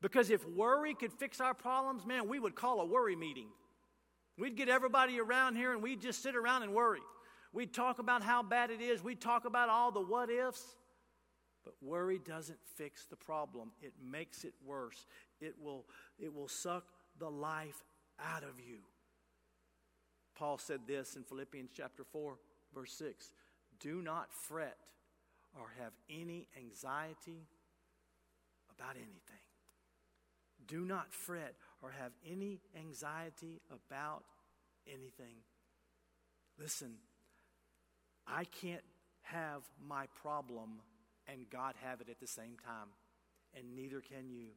Because if worry could fix our problems, man, we would call a worry meeting. We'd get everybody around here and we'd just sit around and worry. We'd talk about how bad it is. We'd talk about all the what ifs. But worry doesn't fix the problem. It makes it worse. It will suck the life out of you. Paul said this in Philippians chapter 4, verse 6. Do not fret or have any anxiety about anything. Do not fret or have any anxiety about anything. Listen, I can't have my problem and God have it at the same time, and neither can you.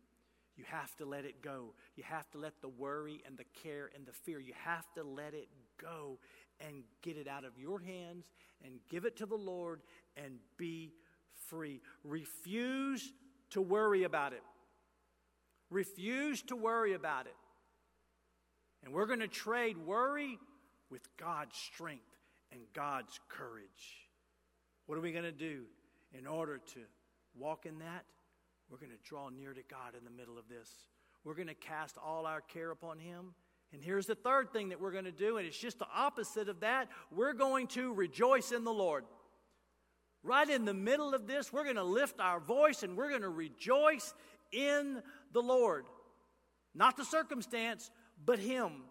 You have to let it go. You have to let the worry and the care and the fear, you have to let it go and get it out of your hands and give it to the Lord and be free. Refuse to worry about it. Refuse to worry about it. And we're going to trade worry with God's strength and God's courage. What are we going to do in order to walk in that? We're going to draw near to God in the middle of this. We're going to cast all our care upon him. And here's the third thing that we're going to do, and it's just the opposite of that. We're going to rejoice in the Lord. Right in the middle of this, we're going to lift our voice and we're going to rejoice in the Lord. Not the circumstance, but him.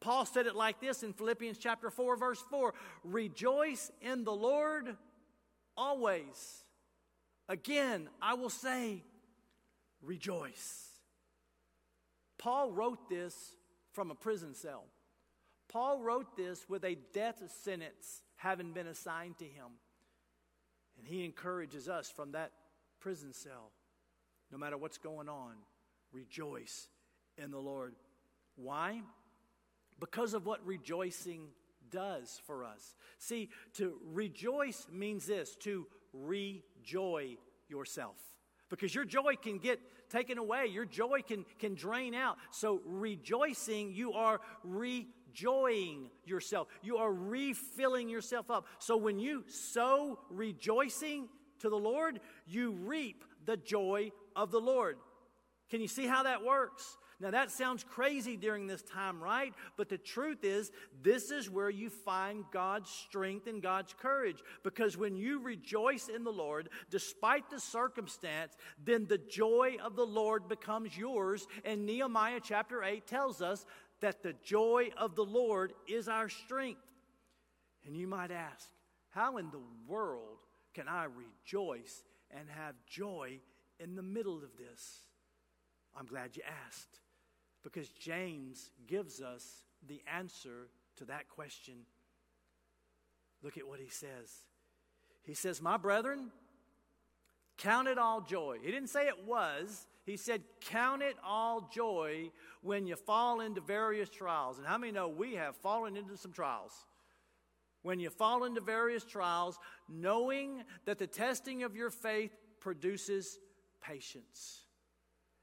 Paul said it like this in Philippians chapter 4, verse 4. Rejoice in the Lord always. Again, I will say, rejoice. Paul wrote this from a prison cell. Paul wrote this with a death sentence having been assigned to him. And he encourages us from that prison cell. No matter what's going on, rejoice in the Lord. Why? Because of what rejoicing does for us. See, to rejoice means this, to rejoy yourself. Because your joy can get taken away. Your joy can drain out. So rejoicing, you are rejoying yourself. You are refilling yourself up. So when you sow rejoicing to the Lord, you reap the joy of the Lord. Can you see how that works? Now that sounds crazy during this time, right? But the truth is, this is where you find God's strength and God's courage. Because when you rejoice in the Lord, despite the circumstance, then the joy of the Lord becomes yours. And Nehemiah chapter 8 tells us that the joy of the Lord is our strength. And you might ask, how in the world can I rejoice and have joy in the middle of this? I'm glad you asked, because James gives us the answer to that question. Look at what he says. He says, my brethren, count it all joy. He didn't say it was. He said, count it all joy when you fall into various trials. And how many know we have fallen into some trials? When you fall into various trials, knowing that the testing of your faith produces patience.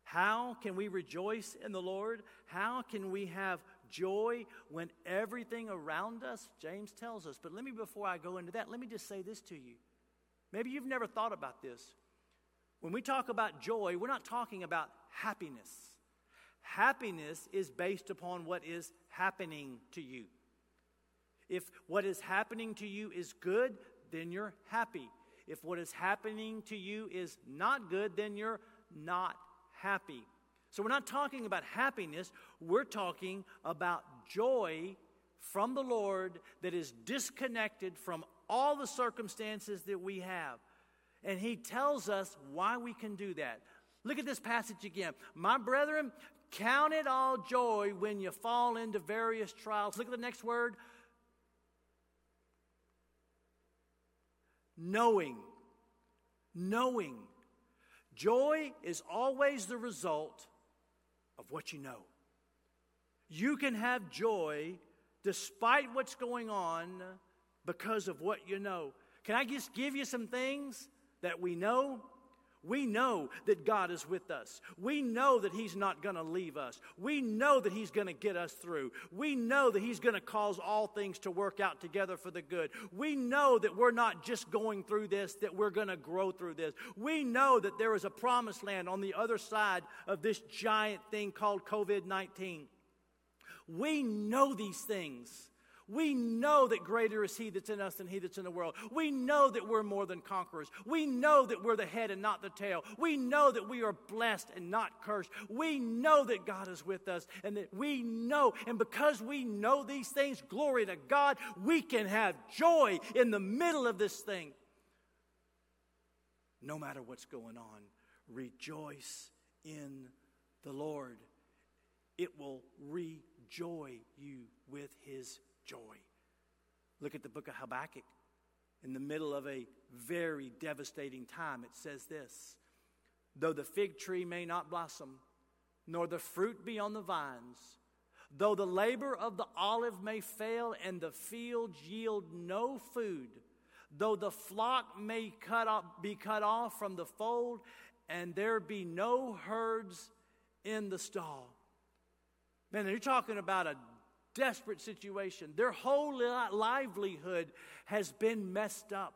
How can we rejoice in the Lord? How can we have joy when everything around us? James tells us. But let me, before I go into that, let me just say this to you. Maybe you've never thought about this. When we talk about joy, we're not talking about happiness. Happiness is based upon what is happening to you. If what is happening to you is good, then you're happy. If what is happening to you is not good, then you're not happy. So we're not talking about happiness. We're talking about joy from the Lord that is disconnected from all the circumstances that we have. And he tells us why we can do that. Look at this passage again. My brethren, count it all joy when you fall into various trials. Look at the next word. Knowing. Joy is always the result of what you know. You can have joy despite what's going on because of what you know. Can I just give you some things that we know? We know that God is with us. We know that he's not going to leave us. We know that he's going to get us through. We know that he's going to cause all things to work out together for the good. We know that we're not just going through this, that we're going to grow through this. We know that there is a promised land on the other side of this giant thing called COVID-19. We know these things. We know that greater is he that's in us than he that's in the world. We know that we're more than conquerors. We know that we're the head and not the tail. We know that we are blessed and not cursed. We know that God is with us and that we know. And because we know these things, glory to God, we can have joy in the middle of this thing. No matter what's going on, rejoice in the Lord. It will rejoice you with his joy. Look at the book of Habakkuk. In the middle of a very devastating time, it says this: though the fig tree may not blossom, nor the fruit be on the vines, though the labor of the olive may fail and the fields yield no food, though the flock may be cut off from the fold and there be no herds in the stall. Man, you're talking about a desperate situation. Their whole livelihood has been messed up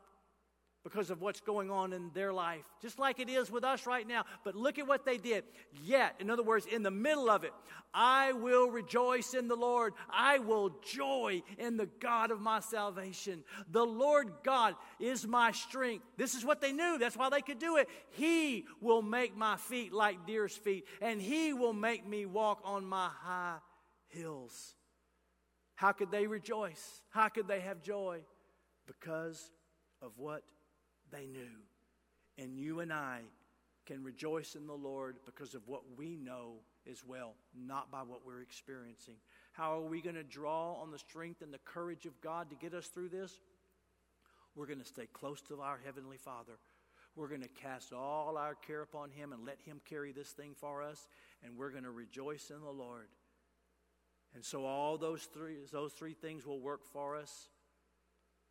because of what's going on in their life, just like it is with us right now. But look at what they did. Yet, in other words, in the middle of it, I will rejoice in the Lord. I will joy in the God of my salvation. The Lord God is my strength. This is what they knew. That's why they could do it. He will make my feet like deer's feet, and he will make me walk on my high hills. How could they rejoice? How could they have joy? Because of what they knew. And you and I can rejoice in the Lord because of what we know as well, not by what we're experiencing. How are we going to draw on the strength and the courage of God to get us through this? We're going to stay close to our Heavenly Father. We're going to cast all our care upon him and let him carry this thing for us. And we're going to rejoice in the Lord. And so all those three things will work for us.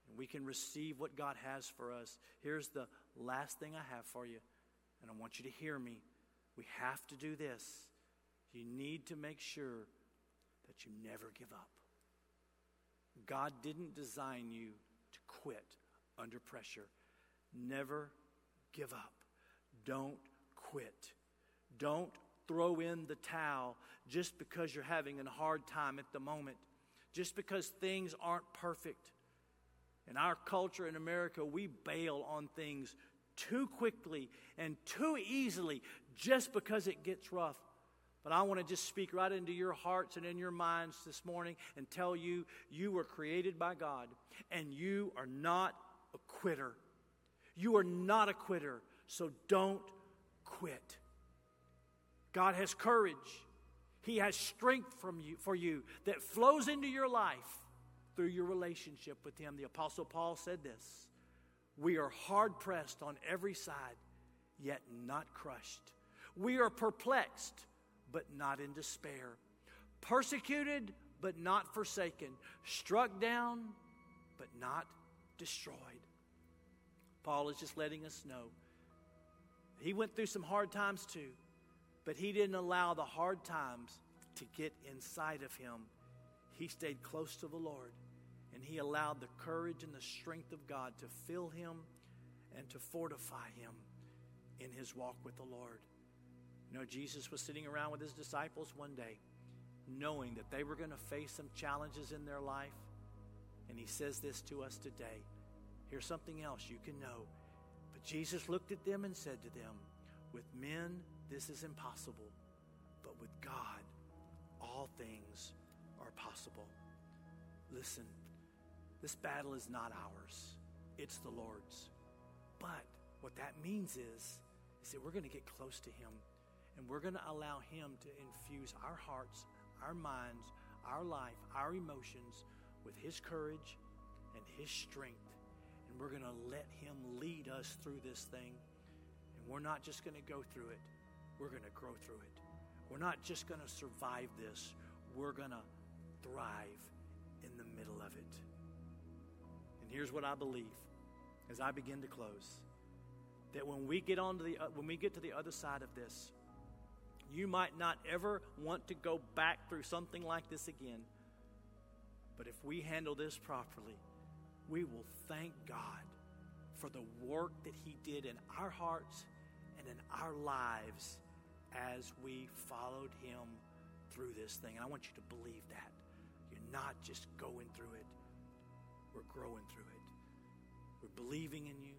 And we can receive what God has for us. Here's the last thing I have for you. And I want you to hear me. We have to do this. You need to make sure that you never give up. God didn't design you to quit under pressure. Never give up. Don't quit. Don't throw in the towel just because you're having a hard time at the moment, just because things aren't perfect. In our culture in America, we bail on things too quickly and too easily just because it gets rough. But I want to just speak right into your hearts and in your minds this morning and tell you, you were created by God and you are not a quitter. You are not a quitter, so don't quit. God has courage. He has strength for you that flows into your life through your relationship with him. The Apostle Paul said this: we are hard pressed on every side, yet not crushed. We are perplexed, but not in despair. Persecuted, but not forsaken. Struck down, but not destroyed. Paul is just letting us know. He went through some hard times too. But he didn't allow the hard times to get inside of him. He stayed close to the Lord, and he allowed the courage and the strength of God to fill him and to fortify him in his walk with the Lord. You know, Jesus was sitting around with his disciples one day, knowing that they were going to face some challenges in their life, and he says this to us today. Here's something else you can know. But Jesus looked at them and said to them, with men, this is impossible, possible. Listen, this battle is not ours. It's the Lord's. But what that means is that we're going to get close to him, and we're going to allow him to infuse our hearts, our minds, our life, our emotions with his courage and his strength. And we're going to let him lead us through this thing. And we're not just going to go through it. We're going to grow through it. We're not just going to survive this. We're going to thrive in the middle of it. And here's what I believe as I begin to close, that when we get to the other side of this, you might not ever want to go back through something like this again. But if we handle this properly, we will thank God for the work that he did in our hearts and in our lives as we followed him through this thing. And I want you to believe that. You're not just going through it. We're growing through it. We're believing in you.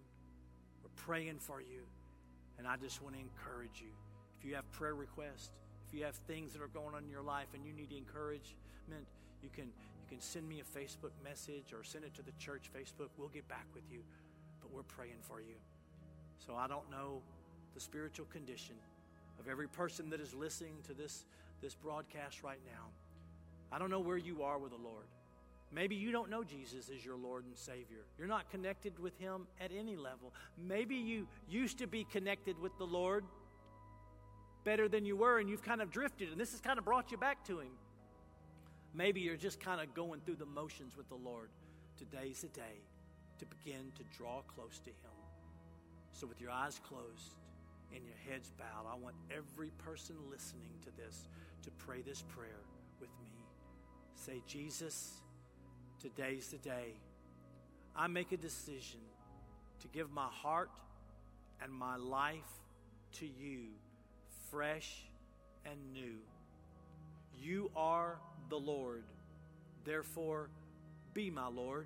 We're praying for you. And I just want to encourage you. If you have prayer requests, if you have things that are going on in your life and you need encouragement, you can send me a Facebook message or send it to the church Facebook. We'll get back with you, but we're praying for you. So I don't know the spiritual condition of every person that is listening to this broadcast right now. I don't know where you are with the Lord. Maybe you don't know Jesus as your Lord and Savior. You're not connected with him at any level. Maybe you used to be connected with the Lord better than you were, and you've kind of drifted, and this has kind of brought you back to him. Maybe you're just kind of going through the motions with the Lord. Today's the day to begin to draw close to him. So with your eyes closed and your heads bowed, I want every person listening to this to pray this prayer with me. Say, Jesus, today's the day I make a decision to give my heart and my life to you, fresh and new. You are the Lord, therefore be my Lord.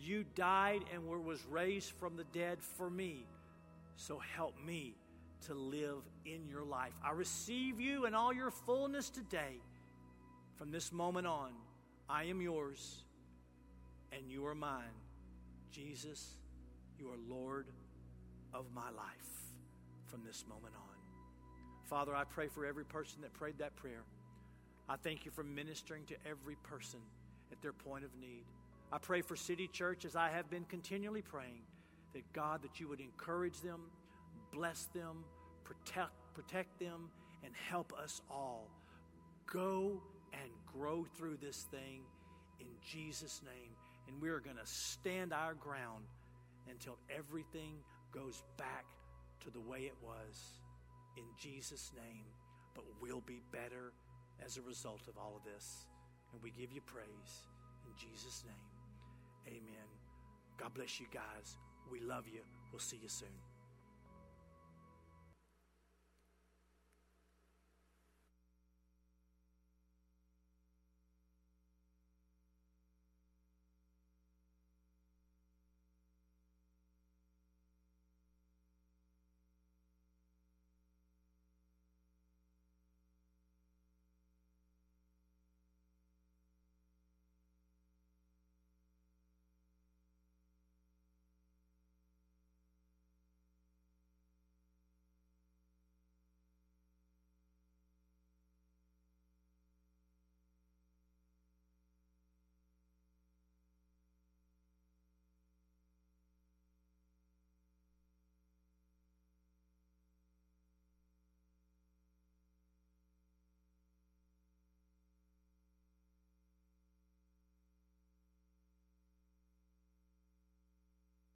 You died and was raised from the dead for me, so help me to live in your life. I receive you in all your fullness today. From this moment on, I am yours and you are mine. Jesus, you are Lord of my life from this moment on. Father, I pray for every person that prayed that prayer. I thank you for ministering to every person at their point of need. I pray for City Church, as I have been continually praying, that God, that you would encourage them, bless them, protect them, and help us all go and grow through this thing in Jesus' name. And we are going to stand our ground until everything goes back to the way it was in Jesus' name, but we'll be better as a result of all of this. And we give you praise in Jesus' name. Amen. God bless you guys. We love you. We'll see you soon.